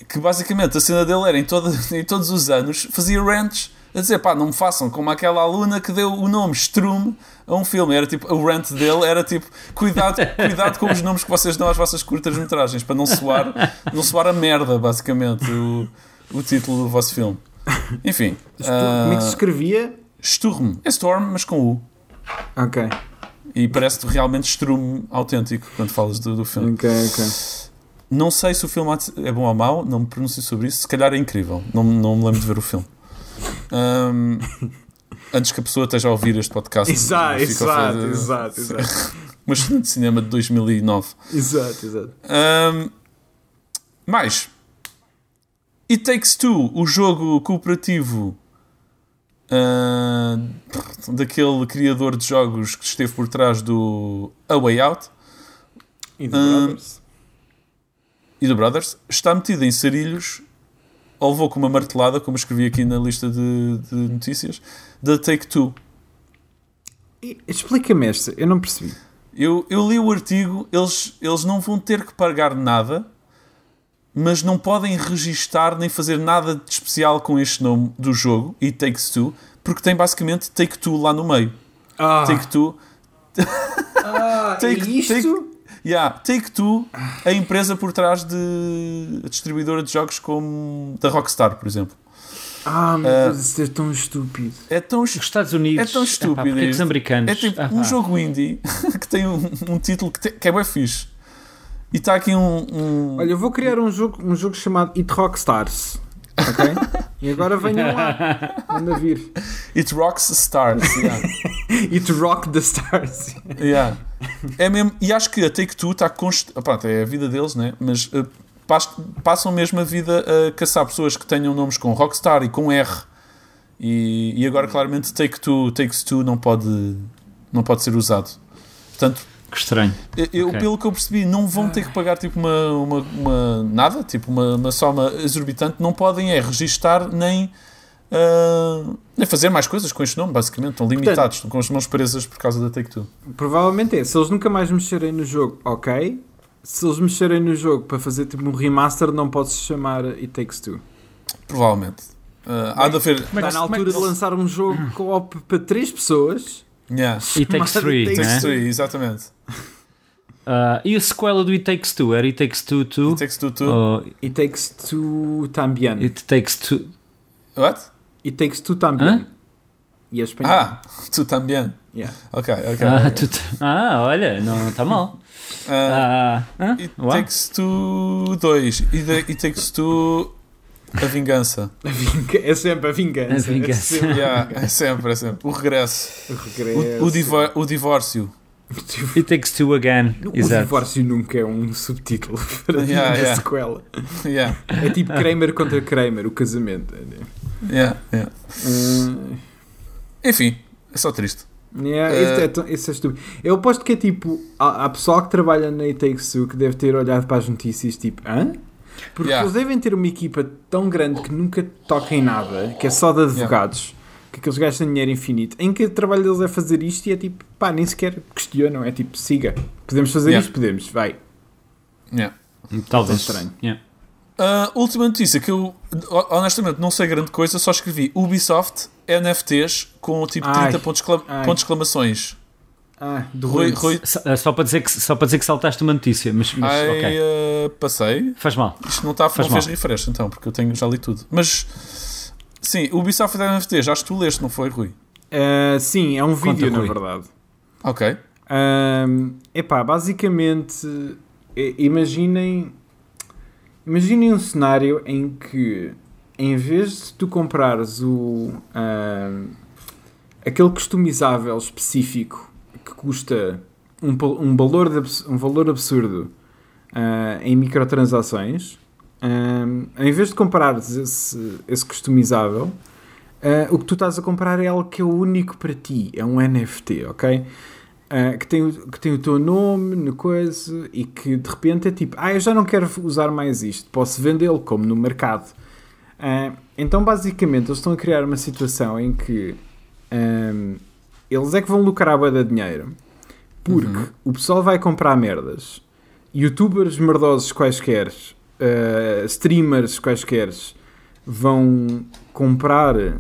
Que basicamente a cena dele era em, todo, em todos os anos fazia rants a dizer pá, não me façam como aquela aluna que deu o nome Strum a um filme. Era tipo, o rant dele era tipo, cuidado, cuidado com os nomes que vocês dão às vossas curtas-metragens para não soar, não soar a merda, basicamente, o, o título do vosso filme. Enfim. Uh, como é que se escrevia? Sturm. É Storm, mas com U. Ok. E parece-te realmente Strum autêntico quando falas do, do filme. Ok, ok. Não sei se o filme é bom ou mau, não me pronuncio sobre isso, se calhar é incrível. Não, não me lembro de ver o filme. Um, antes que a pessoa esteja a ouvir este podcast. Exato, exato, de... exato, exato. Uma estudante de cinema de dois mil e nove. Exato, exato. Um, mais It Takes Two, o jogo cooperativo uh, daquele criador de jogos que esteve por trás do A Way Out e do um, Brothers e do Brothers, está metido em sarilhos. Ou levou com uma martelada, como escrevi aqui na lista de, de notícias, da Take-Two. Explica-me esta, eu não percebi. Eu, eu li o artigo, eles, eles não vão ter que pagar nada, mas não podem registar nem fazer nada de especial com este nome do jogo, e Take-Two, porque tem basicamente Take-Two lá no meio. Ah. Take-Two. Ah, take, é isto? Take... Yeah, Take-Two, a empresa por trás de a distribuidora de jogos como da Rockstar, por exemplo. Ah, meu Deus, uh, isso é tão estúpido. É tão est... Os Estados Unidos. É tão estúpido. Ah, pá, porque é que os americanos? É tipo ah, um pá. jogo indie que tem um, um título que, te... que é bem fixe. E está aqui um, um... Olha, eu vou criar um jogo, um jogo chamado It Rockstars. Ok? E agora venham lá. Manda vir. It Rocks Stars. Yeah. It Rock the Stars. Yeah. É mesmo, e acho que a Take-Two está const... Pronto, é a vida deles, né? Mas uh, passam mesmo a vida a caçar pessoas que tenham nomes com Rockstar e com R. E, e agora, claramente, Take-Two, Take-Two não pode, não pode ser usado. Portanto, que estranho. Eu, okay. Pelo que eu percebi, não vão ter que pagar tipo uma, uma, uma nada, tipo uma, uma soma exorbitante. Não podem é registar nem, uh, nem fazer mais coisas com este nome, basicamente. Estão limitados, estão com as mãos presas por causa da Take-Two. Provavelmente é. Se eles nunca mais mexerem no jogo, ok. Se eles mexerem no jogo para fazer tipo um remaster, não pode se chamar It Takes Two. Provavelmente. Uh, há de haver... Está na altura de lançar um jogo co-op para três pessoas. Yeah. It Takes Three, It Takes Three, exatamente. Uh, e a sequela do It Takes Two? Era It Takes Two Two? It Takes Two Two. Oh, It Takes Two Tambien. It Takes Two... What? It Takes Two Tambien. E a espanhola. Ah, Tu Tambien. Yeah. Ok, ok. Ah, okay. Tu... ah, olha, não está mal. Uh, uh, it uh, Takes Two Dois. It, it Takes Two... A vingança. A vingança. É sempre a vingança. A vingança. É, sempre, yeah, é sempre, é sempre. O regresso. O regresso. O, o, divor, o divórcio. It Takes Two Again. O Exato. Divórcio nunca é um subtítulo para yeah, a yeah. sequela. Yeah. É tipo Kramer contra Kramer, o casamento. Yeah, yeah. Uh... Enfim, é só triste. Yeah, uh... é, isso é estúpido. Eu aposto que é tipo, há, há pessoal que trabalha na It Takes Two que deve ter olhado para as notícias tipo, hã? Porque yeah. eles devem ter uma equipa tão grande que nunca toca em nada, que é só de advogados, yeah. que aqueles gastam dinheiro infinito, em que o trabalho deles é fazer isto e é tipo, pá, nem sequer questionam, é tipo, siga, podemos fazer yeah. isto, podemos, vai. Yeah. Talvez. É estranho. Yeah. Uh, última notícia, que eu honestamente não sei grande coisa, só escrevi Ubisoft N F Ts com o tipo trinta pontos de exclamações. Ah, do Rui, Rui. Só, só, para dizer que, só para dizer que saltaste uma notícia, mas, mas Ai, okay. uh, passei. Faz mal. Isto não está a fazer refresh, então, porque eu tenho, já li tudo. Mas sim, o Ubisoft da N F T, já acho que tu leste, não foi, Rui? Uh, sim, é um vídeo, Conta, na verdade. Ok. Uh, epá, basicamente, imaginem, imaginem um cenário em que, em vez de tu comprares o, uh, aquele customizável específico que custa um, um, valor, de, um valor absurdo uh, em microtransações, um, em vez de comprares esse, esse customizável, uh, o que tu estás a comprar é algo que é único para ti, é um N F T, ok? Uh, que, tem, que tem o teu nome na coisa e que de repente é tipo, ah, eu já não quero usar mais isto, posso vendê-lo como no mercado. Uh, então basicamente eles estão a criar uma situação em que... Um, eles é que vão lucrar a bué de dinheiro porque uhum. o pessoal vai comprar merdas, youtubers merdosos quaisquer, uh, streamers quaisquer vão comprar uh,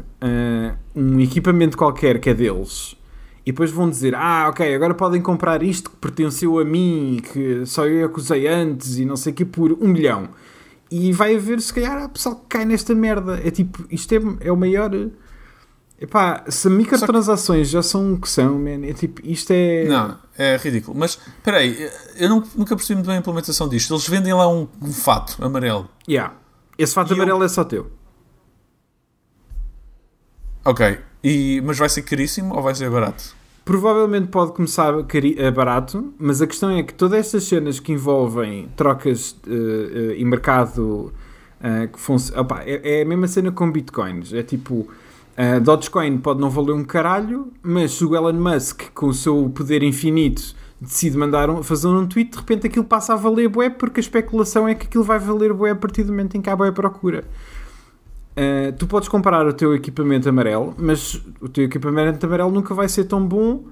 um equipamento qualquer que é deles e depois vão dizer, ah ok, agora podem comprar isto que pertenceu a mim, que só eu acusei antes e não sei o que, por um milhão, e vai haver se calhar a pessoa que cai nesta merda. É tipo, isto é, é o maior... Epá, se microtransações que... já são o que são, man, é tipo, isto é... Não, é ridículo. Mas, espera aí, eu não, nunca percebi muito bem a implementação disto. Eles vendem lá um, um fato amarelo. Yeah. Esse fato e amarelo eu... é só teu. Ok. E, mas vai ser caríssimo ou vai ser barato? Provavelmente pode começar a cari- a barato, mas a questão é que todas estas cenas que envolvem trocas uh, uh, e mercado... Uh, que fun- opá, é, é a mesma cena com bitcoins. É tipo... Uh, Dogecoin pode não valer um caralho, mas se o Elon Musk, com o seu poder infinito, decide mandar um, fazer um tweet, de repente aquilo passa a valer bué, porque a especulação é que aquilo vai valer bué a partir do momento em que há bué procura. Uh, tu podes comprar o teu equipamento amarelo, mas o teu equipamento amarelo nunca vai ser tão bom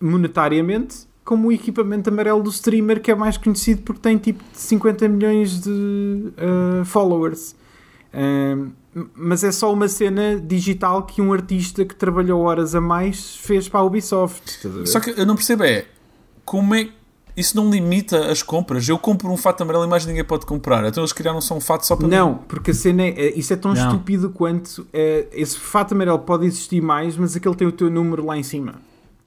monetariamente como o equipamento amarelo do streamer, que é mais conhecido porque tem tipo cinquenta milhões de uh, followers. Uh, mas é só uma cena digital que um artista que trabalhou horas a mais fez para a Ubisoft. Só que eu não percebo é como é isso não limita as compras. Eu compro um fato amarelo e mais ninguém pode comprar, então eles criaram só um fato só para não mim. Porque a cena é, isso é tão não. estúpido quanto é, esse fato amarelo pode existir mais, mas aquele tem o teu número lá em cima.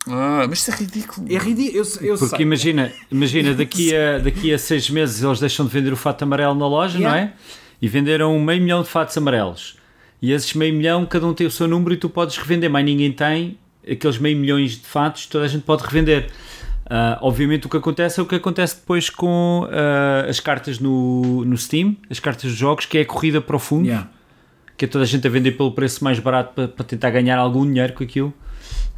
Ah, mas isso é ridículo. É ridículo, eu, eu porque sei. imagina, imagina daqui, a, daqui a seis meses eles deixam de vender o fato amarelo na loja, yeah. não é? E venderam meio milhão de fatos amarelos. E esses meio milhão, cada um tem o seu número e tu podes revender. Mas ninguém tem aqueles meio milhões de fatos, toda a gente pode revender. Uh, obviamente o que acontece é o que acontece depois com uh, as cartas no, no Steam, as cartas dos jogos, que é a corrida para o fundo, yeah. que é toda a gente a vender pelo preço mais barato para, para tentar ganhar algum dinheiro com aquilo.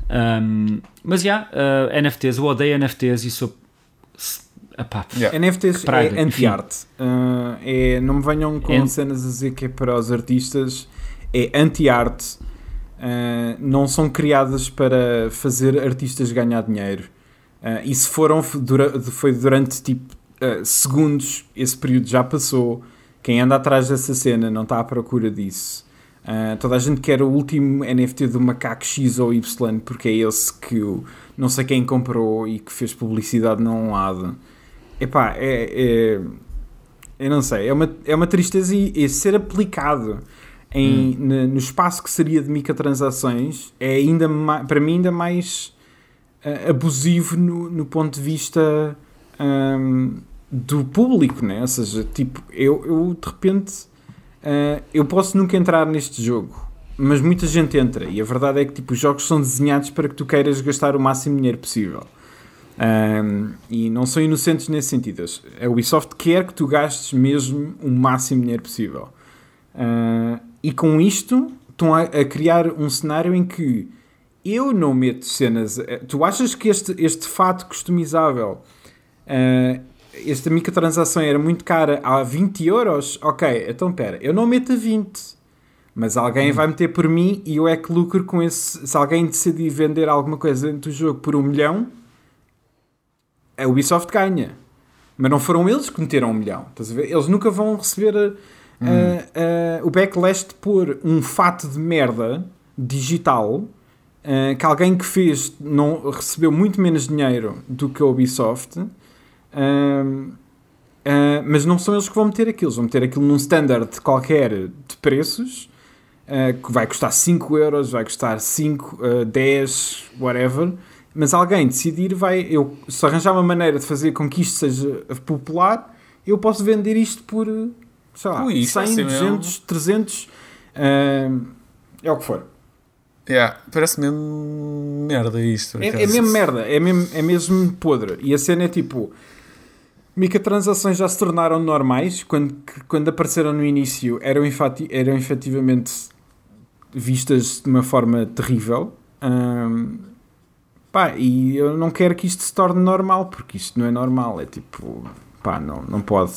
Um, mas já, yeah, uh, N F Ts, eu odeio N F Ts e sou... Yeah. N F Ts é anti-arte. Uh, é, não me venham com And... cenas a dizer que é para os artistas. É anti-arte. Uh, não são criadas para fazer artistas ganhar dinheiro. Uh, e se foram, dura- foi durante tipo uh, segundos. Esse período já passou. Quem anda atrás dessa cena não está à procura disso. Uh, toda a gente quer o último N F T do macaco X ou Y, porque é esse que o, não sei quem comprou e que fez publicidade num lado. Epá, é, é, eu não sei, é uma, é uma tristeza, e, e ser aplicado em, hum. no, no espaço que seria de microtransações é ainda ma, para mim ainda mais uh, abusivo no, no ponto de vista um, do público, né? Ou seja, tipo, eu, eu de repente... Uh, eu posso nunca entrar neste jogo, mas muita gente entra, e a verdade é que tipo, os jogos são desenhados para que tu queiras gastar o máximo de dinheiro possível, um, e não são inocentes nesse sentido. A Ubisoft quer que tu gastes mesmo o máximo de dinheiro possível, uh, e com isto estão a, a criar um cenário em que eu não meto cenas. Tu achas que este, este fato customizável, uh, esta microtransação era muito cara a vinte euros? Ok, então pera, eu não meto a vinte, mas alguém hum. vai meter por mim, e eu é que lucro com esse. Se alguém decidir vender alguma coisa dentro do jogo por um milhão, a Ubisoft ganha, mas não foram eles que meteram um milhão, estás a ver? Eles nunca vão receber a, a, a, o backlash de pôr um fato de merda digital a, que alguém que fez não, recebeu muito menos dinheiro do que a Ubisoft. Uh, uh, mas não são eles que vão meter aquilo, vão meter aquilo num standard qualquer de preços, uh, que vai custar cinco euros, vai custar cinco, uh, dez, whatever, mas alguém decidir, vai, eu, se arranjar uma maneira de fazer com que isto seja popular, eu posso vender isto por, sei lá, Ui, cem, duzentos, mesmo. trezentos, uh, é o que for. Yeah, parece mesmo merda isto. É, é mesmo merda, é mesmo, é mesmo podre. E a cena é tipo... microtransações já se tornaram normais, quando, quando apareceram no início eram, efati- eram efetivamente vistas de uma forma terrível. Um, pá, e eu não quero que isto se torne normal, porque isto não é normal, é tipo, pá, não, não pode.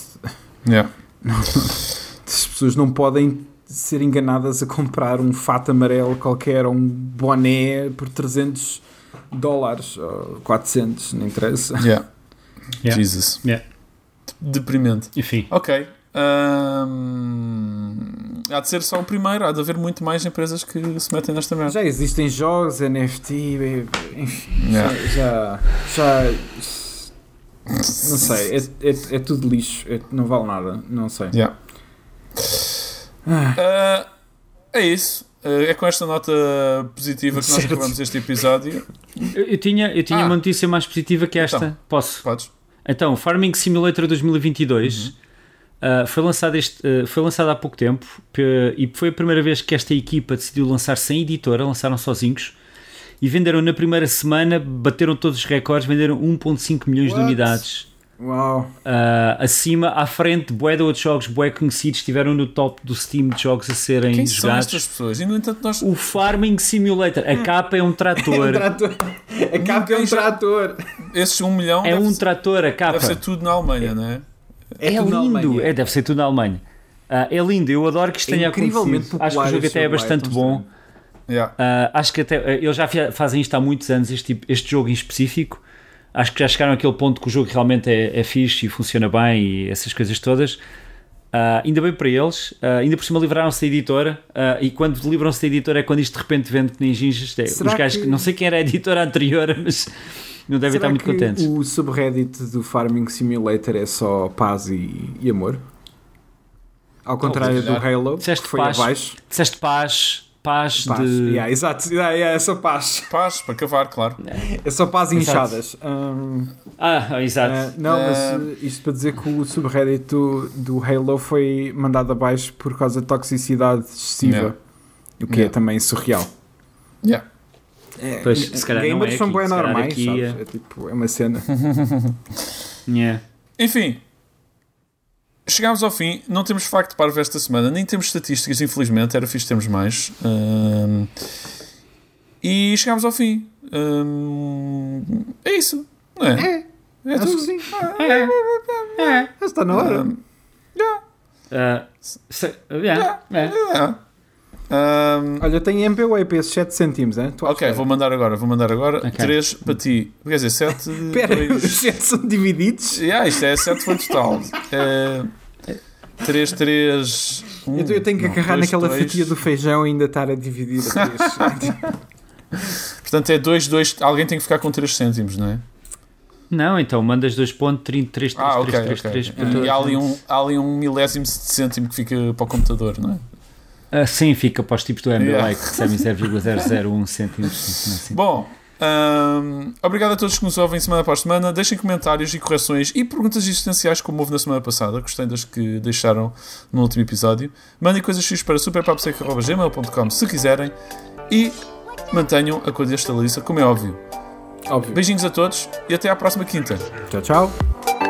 Yeah. Não, as pessoas não podem ser enganadas a comprar um fato amarelo qualquer ou um boné por trezentos dólares ou quatrocentos, não interessa. Yeah. Yeah. Jesus. Yeah. Deprimente. Enfim. Ok. Um, há de ser só o primeiro, há de haver muito mais empresas que se metem nesta merda. Já existem jogos, N F T, enfim. Yeah. Já, já, já. Não sei. É, é, é tudo lixo. É, não vale nada. Não sei. Yeah. Ah. Uh, é isso. É com esta nota positiva que certo. Nós acabamos este episódio. Eu, eu tinha, eu tinha ah. uma notícia mais positiva que esta. Então, posso? Podes. Então, Farming Simulator dois mil e vinte e dois uhum. uh, foi, lançado este, uh, foi lançado há pouco tempo, que, e foi a primeira vez que esta equipa decidiu lançar sem editora, lançaram sozinhos, e venderam na primeira semana, bateram todos os recordes, venderam um vírgula cinco milhões What? de unidades. Uau. Uh, acima, à frente, bué de outros jogos bué conhecidos, estiveram no top do Steam de jogos a serem Quem jogados. São estas pessoas? E, no entanto, nós... O Farming Simulator, a capa é um trator. É um trator. A capa é um trator. Esses um milhão é um ser, trator, a capa. Deve ser tudo na Alemanha, é, não é? É, é lindo, é, deve ser tudo na Alemanha. Uh, é lindo, eu adoro que isto é tenha acontecido. Acho que o jogo até é bastante é bom. Yeah. Uh, acho que até eles já fazem isto há muitos anos, este, tipo, este jogo em específico. Acho que já chegaram àquele ponto que o jogo realmente é, é fixe e funciona bem e essas coisas todas. Uh, ainda bem para eles. Uh, ainda por cima livraram-se da editora. Uh, e quando livram-se da editora é quando isto de repente vende que nem gingas. Os gajos que... que... Não sei quem era a editora anterior, mas não devem estar muito contentes. O subreddit do Farming Simulator é só paz e, e amor? Ao contrário do Halo, disseste que foi paz, abaixo. Disseste paz... Paz, paz de... Yeah, exato, yeah, yeah, é só paz. Paz, para cavar, claro. É só paz e inchadas. Um, ah, exato. Uh, não, uh... mas isto para dizer que o subreddit do, do Halo foi mandado abaixo por causa de toxicidade excessiva. Yeah. O que yeah. é também surreal. Yeah. É, pois, se calhar não é aqui. São bem normais, aqui, sabes? É... é tipo, é uma cena. yeah. Enfim. Chegámos ao fim, não temos facto parvo esta semana, nem temos estatísticas, infelizmente, era fixe termos mais. Um, e chegámos ao fim. Um, é isso, não é? É, é tudo assim. É, é, é, é. é. Está na hora. Um, yeah. Uh, se, yeah, yeah. Yeah. Um, Olha, eu tenho M P W para esses sete cêntimos, hein? Ok, vou mandar agora, vou mandar agora. Okay. três para ti, quer dizer, sete. Espera, dois... os sete são divididos? Yeah, isto é sete para o total. É... três, três Um, eu, eu tenho que não, agarrar dois, naquela dois. fatia do feijão e ainda estar a dividir a três. Portanto, é dois, dois. Alguém tem que ficar com três cêntimos, não é? Não, então mandas dois ponto três três três três três. Ah, ok, três, okay. três, três, e há ali, um, há ali um milésimo de cêntimo que fica para o computador, não é? Ah, sim, fica para os tipos do M B I, yeah, que recebem zero vírgula zero zero um cêntimos. Bom, um, obrigado a todos que nos ouvem semana após semana. Deixem comentários e correções e perguntas existenciais como houve na semana passada. Gostei das que deixaram no último episódio. Mandem coisas X para superpapseca arroba gmail ponto com se quiserem e mantenham a coisa estalariça, como é óbvio. Óbvio. Beijinhos a todos e até à próxima quinta. Tchau, tchau.